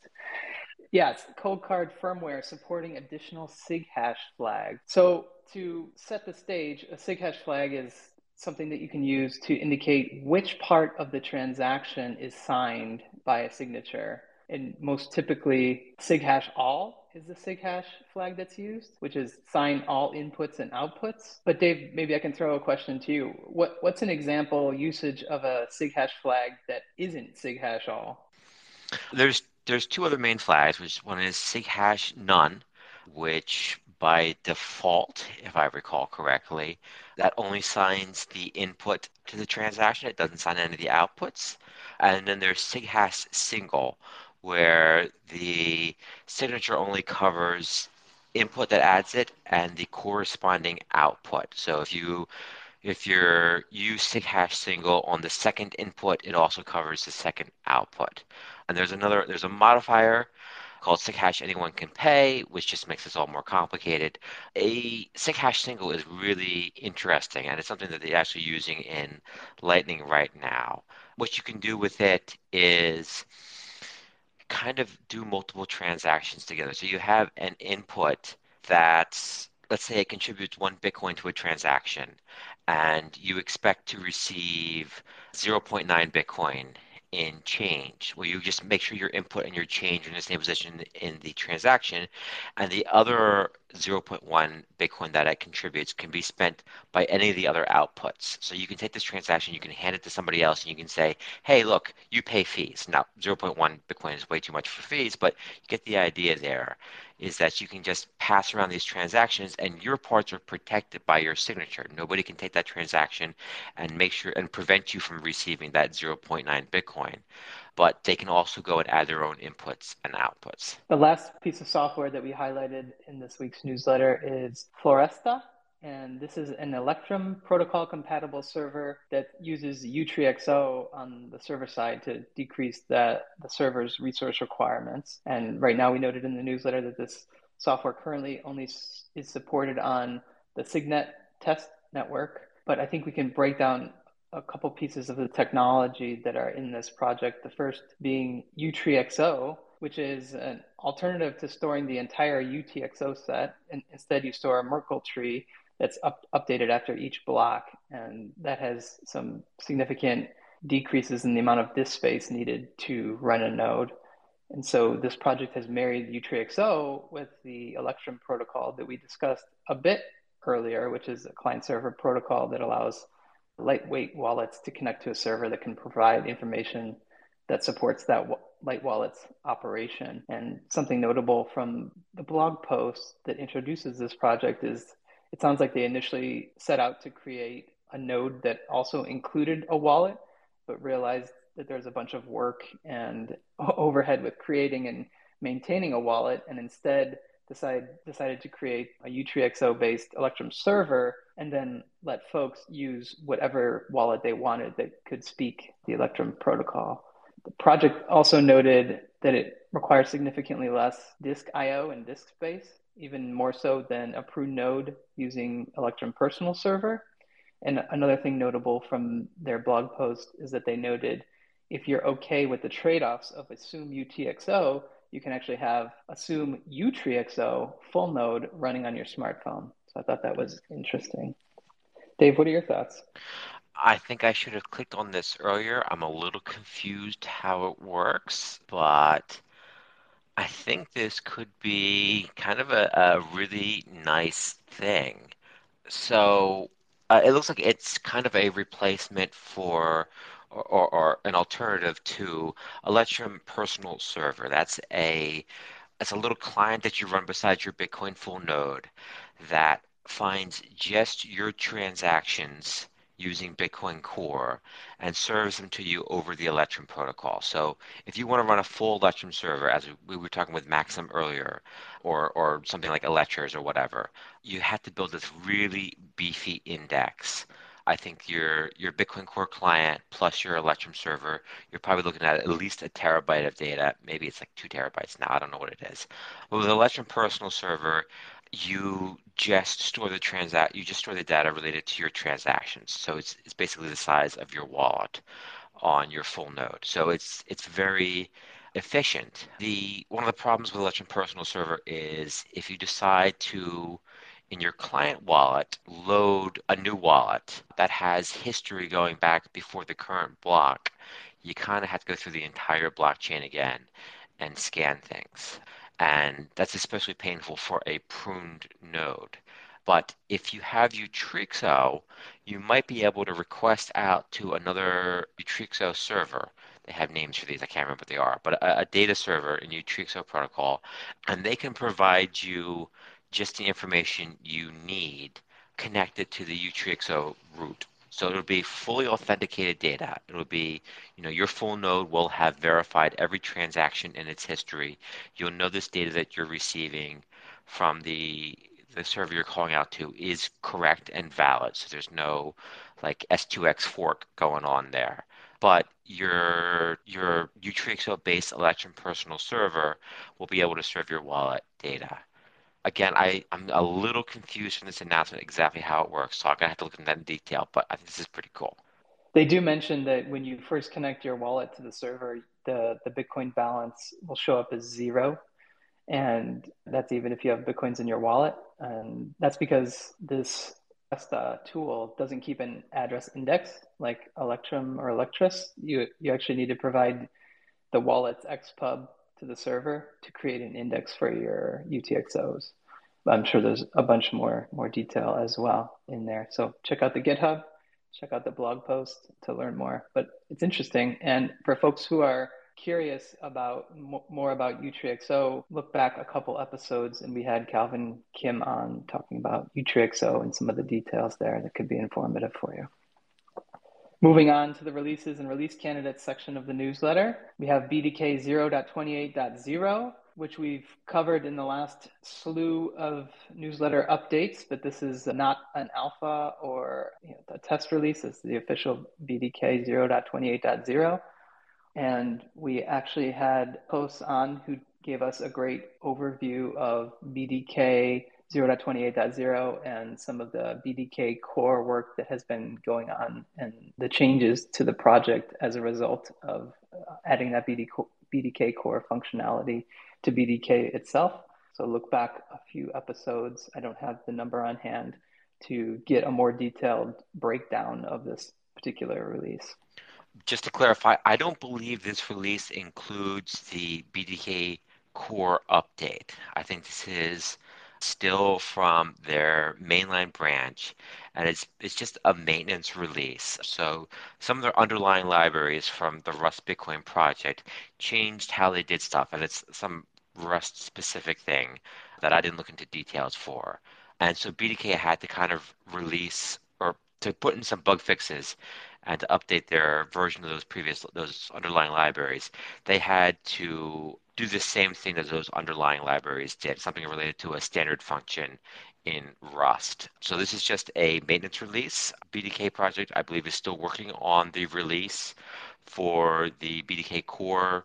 Yes, Coldcard firmware supporting additional Sighash flags. So to set the stage, a Sighash flag is something that you can use to indicate which part of the transaction is signed by a signature. And most typically, Sighash all is the Sighash flag that's used, which is sign all inputs and outputs. But Dave, maybe I can throw a question to you. What, what's an example usage of a Sighash flag that isn't Sighash all? There's There's two other main flags, which one is Sighash none, which by default, if I recall correctly, that only signs the input to the transaction. It doesn't sign any of the outputs. And then there's Sighash Single, where the signature only covers input that adds it and the corresponding output. So if you If you're use Sighash Single on the second input, it also covers the second output. And there's another, there's a modifier called Sighash Anyone Can Pay, which just makes this all more complicated. A Sighash Single is really interesting, and it's something that they're actually using in Lightning right now. What you can do with it is kind of do multiple transactions together. So you have an input that's, let's say it contributes one Bitcoin to a transaction, and you expect to receive zero point nine Bitcoin in change. Well, you just make sure your input and your change are in the same position in the transaction, and the other zero point one Bitcoin that it contributes can be spent by any of the other outputs. So you can take this transaction, you can hand it to somebody else, and you can say, hey, look, you pay fees. Now, zero point one Bitcoin is way too much for fees, but you get the idea there, is that you can just pass around these transactions and your parts are protected by your signature. Nobody can take that transaction and make sure and prevent you from receiving that zero point nine Bitcoin. But they can also go and add their own inputs and outputs. The last piece of software that we highlighted in this week's newsletter is Floresta. And this is an Electrum protocol compatible server that uses Utreexo on the server side to decrease the, the server's resource requirements. And right now we noted in the newsletter that this software currently only is supported on the Signet test network. But I think we can break down a couple pieces of the technology that are in this project. The first being Utreexo, which is an alternative to storing the entire U T X O set. And instead, you store a Merkle tree that's up, updated after each block. And that has some significant decreases in the amount of disk space needed to run a node. And so this project has married Utreexo with the Electrum protocol that we discussed a bit earlier, which is a client-server protocol that allows lightweight wallets to connect to a server that can provide information that supports that Light Wallet's operation. And something notable from the blog post that introduces this project is it sounds like they initially set out to create a node that also included a wallet, but realized that there's a bunch of work and overhead with creating and maintaining a wallet, and instead decide, decided to create a Utreexo-based Electrum server and then let folks use whatever wallet they wanted that could speak the Electrum protocol. The project also noted that it requires significantly less disk I O and disk space, even more so than a P R U node using Electrum Personal Server. And another thing notable from their blog post is that they noted, if you're okay with the trade-offs of Assume U T X O, you can actually have Assume Utreexo full node running on your smartphone. So I thought that was interesting. Dave, what are your thoughts? I think I should have clicked on this earlier. I'm a little confused how it works, but I think this could be kind of a, a really nice thing. So uh, it looks like it's kind of a replacement for or, or, or an alternative to Electrum Personal Server. That's a, that's a little client that you run beside your Bitcoin full node that finds just your transactions using Bitcoin Core and serves them to you over the Electrum protocol. So if you want to run a full Electrum server, as we were talking with Maxim earlier, or or something like Electrum or whatever, you have to build this really beefy index. I think your your Bitcoin Core client plus your Electrum server, you're probably looking at at least a terabyte of data. Maybe it's like two terabytes now. I don't know what it is. But with Electrum Personal Server, you just store the transact you just store the data related to your transactions. So it's it's basically the size of your wallet on your full node. So it's it's very efficient. The one of the problems with Electrum Personal Server is if you decide to, in your client wallet, load a new wallet that has history going back before the current block, you kind of have to go through the entire blockchain again and scan things. And that's especially painful for a pruned node. But if you have Utreexo, you might be able to request out to another Utreexo server. They have names for these. I can't remember what they are. But a, a data server in Utreexo protocol, and they can provide you just the information you need connected to the Utreexo root. So it'll be fully authenticated data. It'll be, you know, your full node will have verified every transaction in its history. You'll know this data that you're receiving from the the server you're calling out to is correct and valid. So there's no like S two X fork going on there. But your your Utreexo-based Electrum Personal Server will be able to serve your wallet data. Again, I, I'm a little confused from this announcement exactly how it works, so I'm going to have to look at that in detail, but I think this is pretty cool. They do mention that when you first connect your wallet to the server, the, the Bitcoin balance will show up as zero, and that's even if you have Bitcoins in your wallet. And that's because this uh, tool doesn't keep an address index like Electrum or Electris. You, you actually need to provide the wallet's X P U B to the server to create an index for your U T X Os. I'm sure there's a bunch more, more detail as well in there. So check out the GitHub, check out the blog post to learn more, but it's interesting. And for folks who are curious about more about Utreexo, look back a couple episodes and we had Calvin Kim on talking about Utreexo and some of the details there that could be informative for you. Moving on to the releases and release candidates section of the newsletter, we have B D K zero point twenty-eight point zero, which we've covered in the last slew of newsletter updates, but this is not an alpha or you know, a test release. It's the official B D K zero point twenty-eight point zero. And we actually had hosts on who gave us a great overview of B D K zero point twenty-eight point zero and some of the B D K core work that has been going on and the changes to the project as a result of adding that B D K core functionality to B D K itself. So look back a few episodes. I don't have the number on hand to get a more detailed breakdown of this particular release. Just to clarify, I don't believe this release includes the B D K core update. I think this is still from their mainline branch, and it's it's just a maintenance release. So some of their underlying libraries from the Rust Bitcoin project changed how they did stuff, and it's some Rust specific thing that I didn't look into details for. And so B D K had to kind of release or to put in some bug fixes and to update their version of those previous those underlying libraries. They had to do the same thing that those underlying libraries did, something related to a standard function in Rust. So this is just a maintenance release. B D K project, I believe, is still working on the release for the B D K core,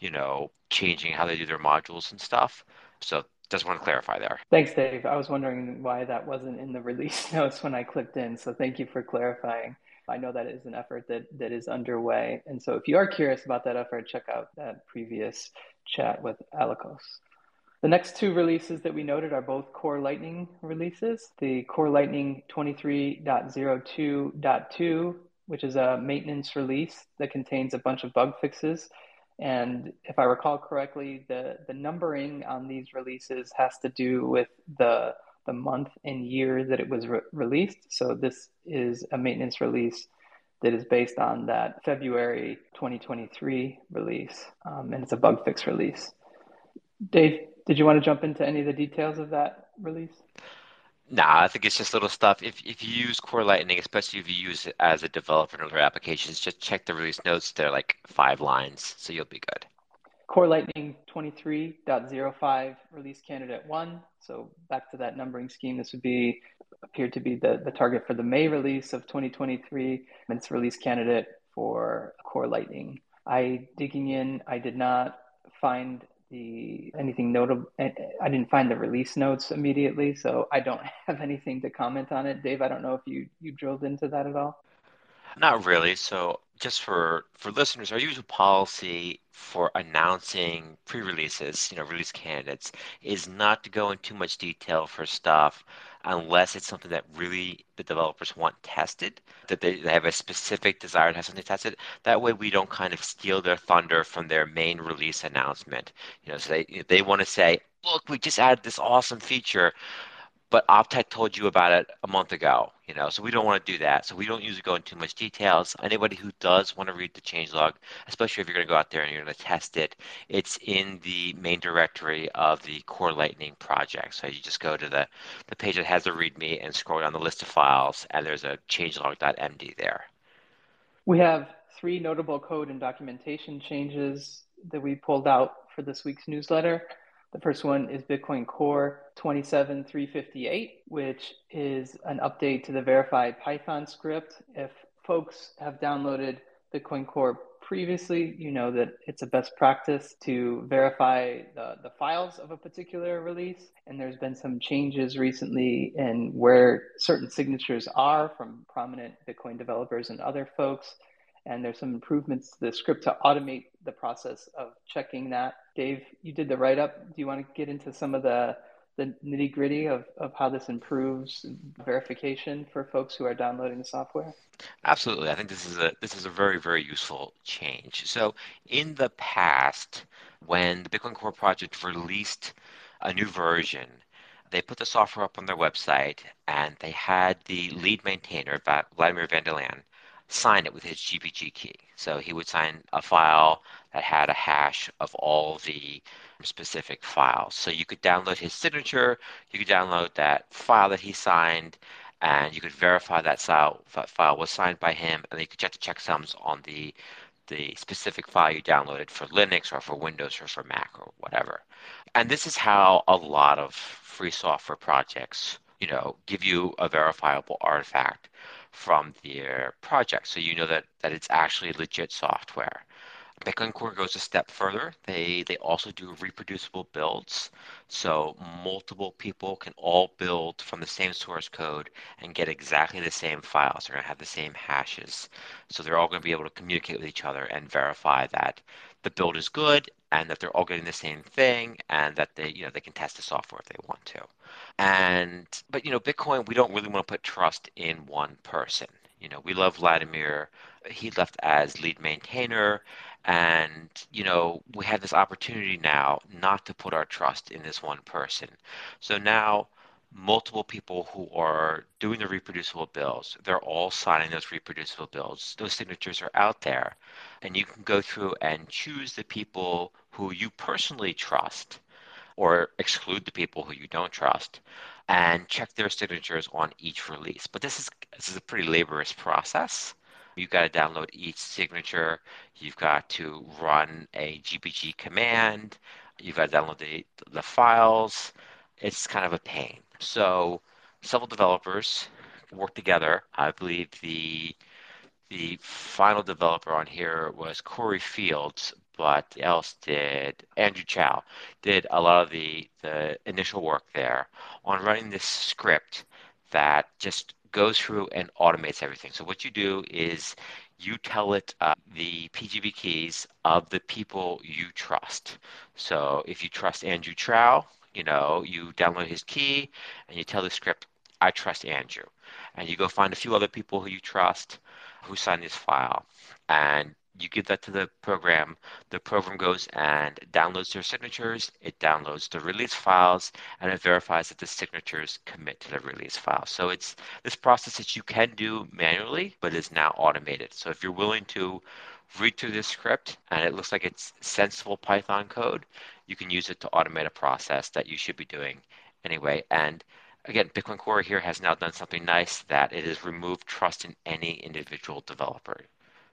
you know, changing how they do their modules and stuff. So just want to clarify there. Thanks, Dave. I was wondering why that wasn't in the release notes when I clicked in. So thank you for clarifying. I know that is an effort that, that is underway. And so if you are curious about that effort, check out that previous chat with Alikos. The next two releases that we noted are both Core Lightning releases. The Core Lightning twenty-three point oh two point two, which is a maintenance release that contains a bunch of bug fixes. And if I recall correctly, the, the numbering on these releases has to do with the the month and year that it was re- released. So this is a maintenance release that is based on that February twenty twenty-three release, um, and it's a bug fix release. Dave, did you want to jump into any of the details of that release? Nah, I think it's just little stuff. If if you use Core Lightning, especially if you use it as a developer in other applications, just check the release notes. They're like five lines, so you'll be good. Core Lightning twenty-three point oh five release candidate one. So back to that numbering scheme, this would be appeared to be the, the target for the May release of twenty twenty-three, and it's release candidate for Core Lightning. I digging in, I did not find the anything notable. I didn't find the release notes immediately, so I don't have anything to comment on it. Dave, I don't know if you, you drilled into that at all. Not really. So just for, for listeners, our usual policy for announcing pre-releases, you know, release candidates, is not to go in too much detail for stuff unless it's something that really the developers want tested, that they, they have a specific desire to have something tested. That way we don't kind of steal their thunder from their main release announcement. You know, so they, they want to say, look, we just added this awesome feature, but Optech told you about it a month ago, you know, so we don't want to do that. So we don't usually go into too much details. Anybody who does want to read the changelog, especially if you're going to go out there and you're going to test it, it's in the main directory of the Core Lightning project. So you just go to the, the page that has the README and scroll down the list of files, and there's a changelog.md there. We have three notable code and documentation changes that we pulled out for this week's newsletter. The first one is Bitcoin Core twenty-seven three fifty-eight, which is an update to the verified Python script. If folks have downloaded Bitcoin Core previously, you know that it's a best practice to verify the, the files of a particular release. And there's been some changes recently in where certain signatures are from prominent Bitcoin developers and other folks. And there's some improvements to the script to automate the process of checking that. Dave, you did the write-up. Do you want to get into some of the, the nitty-gritty of, of how this improves verification for folks who are downloading the software? Absolutely. I think this is a this is a very, very useful change. So in the past, when the Bitcoin Core project released a new version, they put the software up on their website, and they had the lead maintainer, Vladimir Vandelan, sign it with his G P G key. So he would sign a file that had a hash of all the specific files. So you could download his signature, you could download that file that he signed, and you could verify that file, that file was signed by him, and then you could check the checksums on the the specific file you downloaded for Linux or for Windows or for Mac or whatever. And this is how a lot of free software projects, you know, give you a verifiable artifact from their project, so you know that, that it's actually legit software. Bitcoin Core goes a step further. They they also do reproducible builds, so multiple people can all build from the same source code and get exactly the same files. They're going to have the same hashes, so they're all going to be able to communicate with each other and verify that the build is good and that they're all getting the same thing, and that they, you know, they can test the software if they want to. And but you know, Bitcoin, we don't really want to put trust in one person. You know, we love Vladimir. He left as lead maintainer, And, you know, we have this opportunity now not to put our trust in this one person. So now multiple people who are doing the reproducible builds, they're all signing those reproducible builds. Those signatures are out there. And you can go through and choose the people who you personally trust or exclude the people who you don't trust and check their signatures on each release. But this is this is a pretty laborious process. You've got to download each signature. You've got to run a G P G command. You've got to download the, the files. It's kind of a pain. So several developers work together. I believe the the final developer on here was Corey Fields, but else did Andrew Chow did a lot of the, the initial work there on running this script that just goes through and automates everything. So what you do is you tell it uh, the P G B keys of the people you trust. So if you trust Andrew Chow, you know, you download his key and you tell the script, I trust Andrew. And you go find a few other people who you trust who signed this file. And you give that to the program. The program goes and downloads their signatures. It downloads the release files, and it verifies that the signatures commit to the release file. So it's this process that you can do manually, but is now automated. So if you're willing to read through this script, and it looks like it's sensible Python code, you can use it to automate a process that you should be doing anyway. And again, Bitcoin Core here has now done something nice that it has removed trust in any individual developer.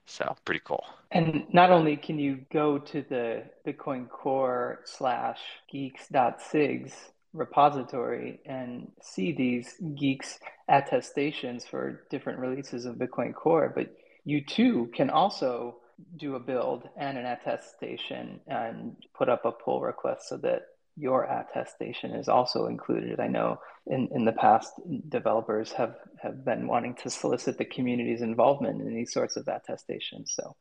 So pretty cool. And not only can you go to the Bitcoin Core slash geeks.sigs repository and see these geeks attestations for different releases of Bitcoin Core, but you too can also do a build and an attestation and put up a pull request so that your attestation is also included. I know in, in the past, developers have, have been wanting to solicit the community's involvement in these sorts of attestations. So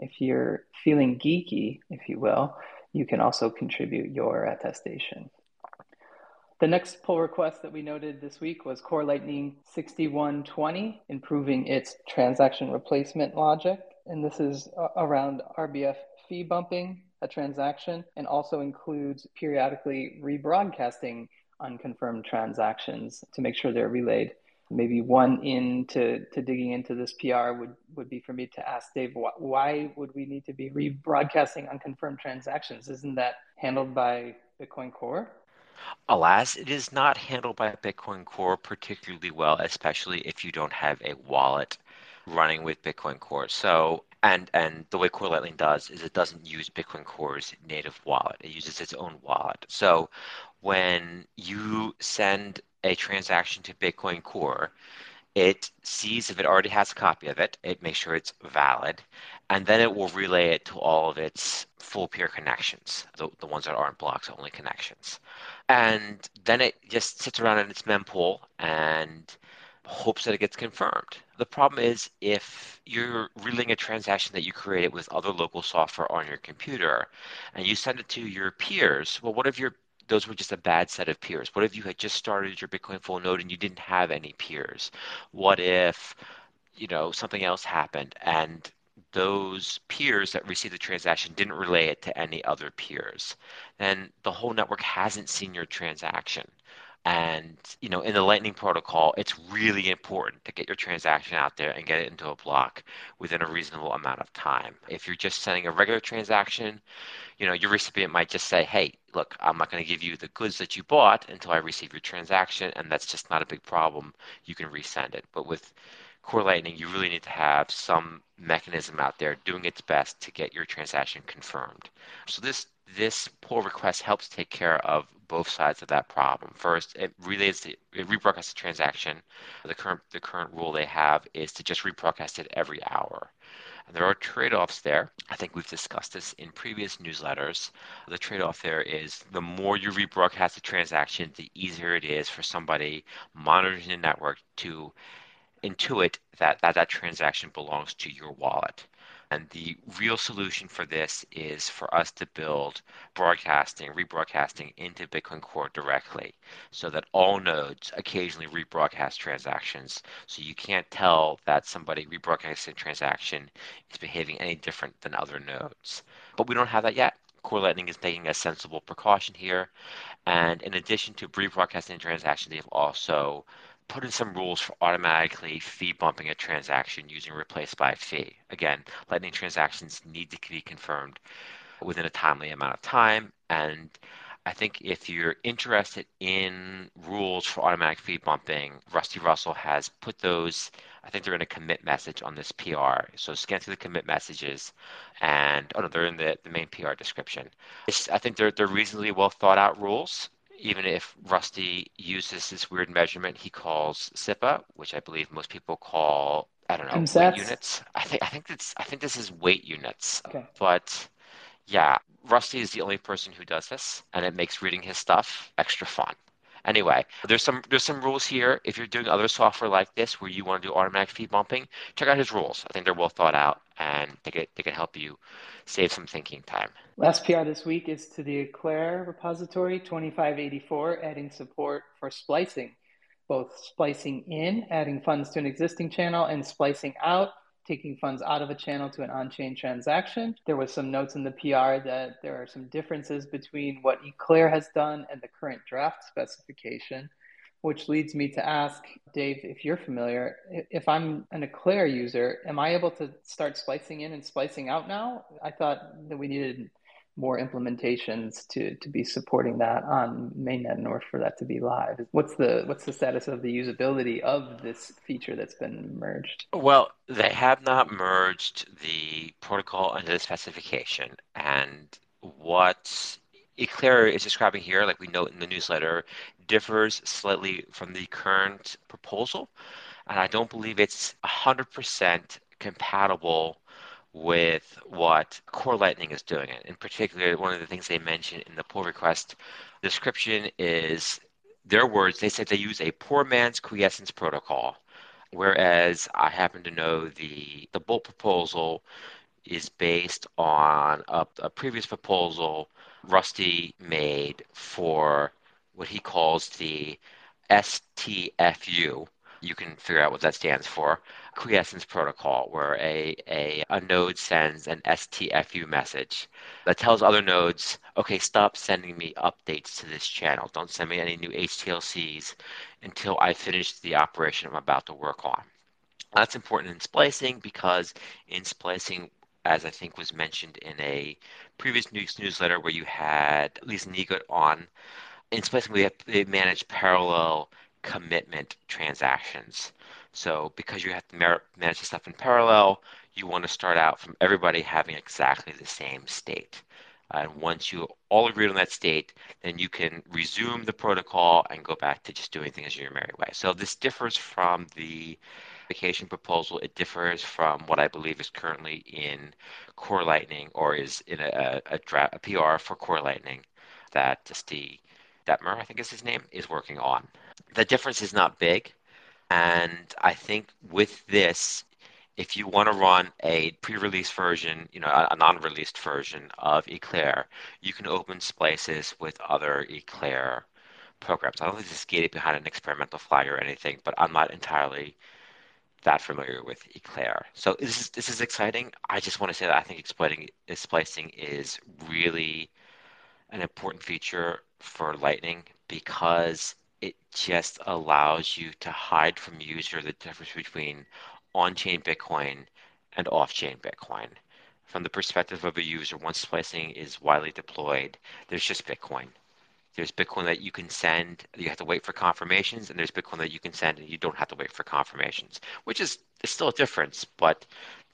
if you're feeling geeky, if you will, you can also contribute your attestation. The next pull request that we noted this week was Core Lightning sixty-one twenty, improving its transaction replacement logic. And this is around R B F fee bumping a transaction, and also includes periodically rebroadcasting unconfirmed transactions to make sure they're relayed. Maybe one in to, to digging into this P R would, would be for me to ask Dave, wh- why would we need to be rebroadcasting unconfirmed transactions? Isn't that handled by Bitcoin Core? Alas, it is not handled by Bitcoin Core particularly well, especially if you don't have a wallet running with Bitcoin Core. So And and the way Core Lightning does is it doesn't use Bitcoin Core's native wallet. It uses its own wallet. So when you send a transaction to Bitcoin Core, it sees if it already has a copy of it. It makes sure it's valid. And then it will relay it to all of its full peer connections, the, the ones that aren't blocks only connections. And then it just sits around in its mempool and hopes that it gets confirmed. The problem is if you're relaying a transaction that you created with other local software on your computer and you send it to your peers, well, what if your those were just a bad set of peers? What if you had just started your Bitcoin full node and you didn't have any peers? What if, you know, something else happened and those peers that received the transaction didn't relay it to any other peers? Then the whole network hasn't seen your transaction. And, you know, in the Lightning protocol, it's really important to get your transaction out there and get it into a block within a reasonable amount of time. If you're just sending a regular transaction, you know, your recipient might just say, hey, look, I'm not going to give you the goods that you bought until I receive your transaction. And that's just not a big problem. You can resend it. But with Core Lightning, you really need to have some mechanism out there doing its best to get your transaction confirmed. So this This pull request helps take care of both sides of that problem. First, it relays the, it rebroadcasts the transaction. The current the current rule they have is to just rebroadcast it every hour. And there are trade-offs there. I think we've discussed this in previous newsletters. The trade-off there is the more you rebroadcast the transaction, the easier it is for somebody monitoring the network to intuit that that, that transaction belongs to your wallet. And the real solution for this is for us to build broadcasting, rebroadcasting into Bitcoin Core directly so that all nodes occasionally rebroadcast transactions. So you can't tell that somebody rebroadcasting a transaction is behaving any different than other nodes. But we don't have that yet. Core Lightning is taking a sensible precaution here. And in addition to rebroadcasting a transaction, they've also put in some rules for automatically fee bumping a transaction using replace by fee. Again, Lightning transactions need to be confirmed within a timely amount of time. And I think if you're interested in rules for automatic fee bumping, Rusty Russell has put those, I think they're in a commit message on this P R. So scan through the commit messages and, oh no, they're in the, the main P R description. It's, I think they're, they're reasonably well thought out rules. Even if Rusty uses this weird measurement he calls S I P A, which I believe most people call, I don't know, weight units. I think, I think that's, I think this is weight units, okay. But yeah, Rusty is the only person who does this, and it makes reading his stuff extra fun. Anyway, there's some there's some rules here. If you're doing other software like this where you want to do automatic fee bumping, check out his rules. I think they're well thought out, and they can, they can help you save some thinking time. Last P R this week is to the Eclair repository twenty-five eighty-four, adding support for splicing, both splicing in, adding funds to an existing channel, and splicing out, taking funds out of a channel to an on-chain transaction. There was some notes in the P R that there are some differences between what Eclair has done and the current draft specification, which leads me to ask, Dave, if you're familiar, if I'm an Eclair user, am I able to start splicing in and splicing out now? I thought that we needed more implementations to, to be supporting that on mainnet in order for that to be live. What's the what's the status of the usability of this feature that's been merged? Well, they have not merged the protocol under the specification. And what Eclair is describing here, like we note in the newsletter, differs slightly from the current proposal. And I don't believe it's one hundred percent compatible with what Core Lightning is doing. In particular, one of the things they mentioned in the pull request description is, their words, they said they use a poor man's quiescence protocol, whereas I happen to know the, the Bolt proposal is based on a, a previous proposal Rusty made for what he calls the S T F U. You can figure out what that stands for, quiescence protocol, where a, a, a node sends an S T F U message that tells other nodes, okay, stop sending me updates to this channel. Don't send me any new H T L Cs until I finish the operation I'm about to work on. That's important in splicing because in splicing, as I think was mentioned in a previous news newsletter where you had Lisa Niegut on, in splicing we have, they manage parallel commitment transactions. So because you have to manage the stuff in parallel, you want to start out from everybody having exactly the same state. And once you all agreed on that state, then you can resume the protocol and go back to just doing things in your merry way. So this differs from the application proposal. It differs from what I believe is currently in Core Lightning, or is in a, a, draft, a P R for Core Lightning that the Detmer, I think is his name, is working on. The difference is not big, and I think with this, if you want to run a pre-release version, you know, a, a non-released version of Eclair, you can open splices with other Eclair programs. I don't think this is gated behind an experimental flag or anything, but I'm not entirely that familiar with Eclair. So this is, this is exciting. I just want to say that I think exploiting splicing is really an important feature for Lightning because it just allows you to hide from user the difference between on-chain Bitcoin and off-chain Bitcoin. From the perspective of a user, once splicing is widely deployed, there's just Bitcoin. There's Bitcoin that you can send, you have to wait for confirmations, and there's Bitcoin that you can send and you don't have to wait for confirmations, which is, is still a difference, but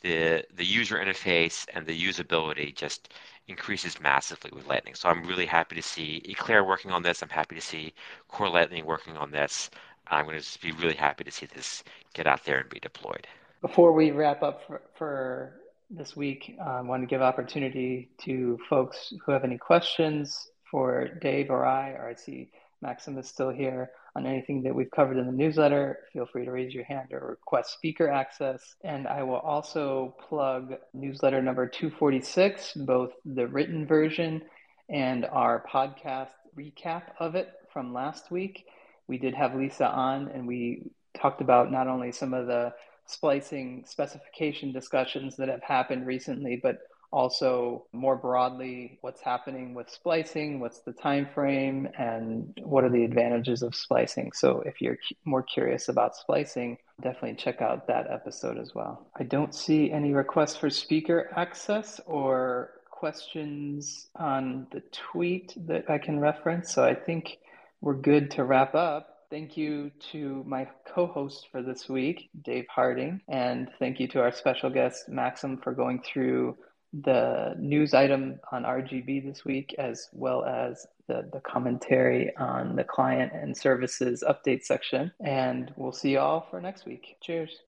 the the user interface and the usability just increases massively with Lightning. So I'm really happy to see Eclair working on this. I'm happy to see Core Lightning working on this. I'm going to just be really happy to see this get out there and be deployed. Before we wrap up for, for this week, I want to give opportunity to folks who have any questions for Dave or I, or I see Maxim is still here. On anything that we've covered in the newsletter, feel free to raise your hand or request speaker access. And I will also plug newsletter number two forty-six, both the written version and our podcast recap of it from last week. We did have Lisa on, and we talked about not only some of the splicing specification discussions that have happened recently, but also more broadly what's happening with splicing, what's the time frame, and what are the advantages of splicing. So if you're more curious about splicing, definitely check out that episode as well. I don't see any requests for speaker access or questions on the tweet that I can reference, so I think we're good to wrap up. Thank you to my co-host for this week, Dave Harding, and thank you to our special guest, Maxim, for going through the news item on R G B this week, as well as the, the commentary on the client and services update section. And we'll see you all for next week. Cheers.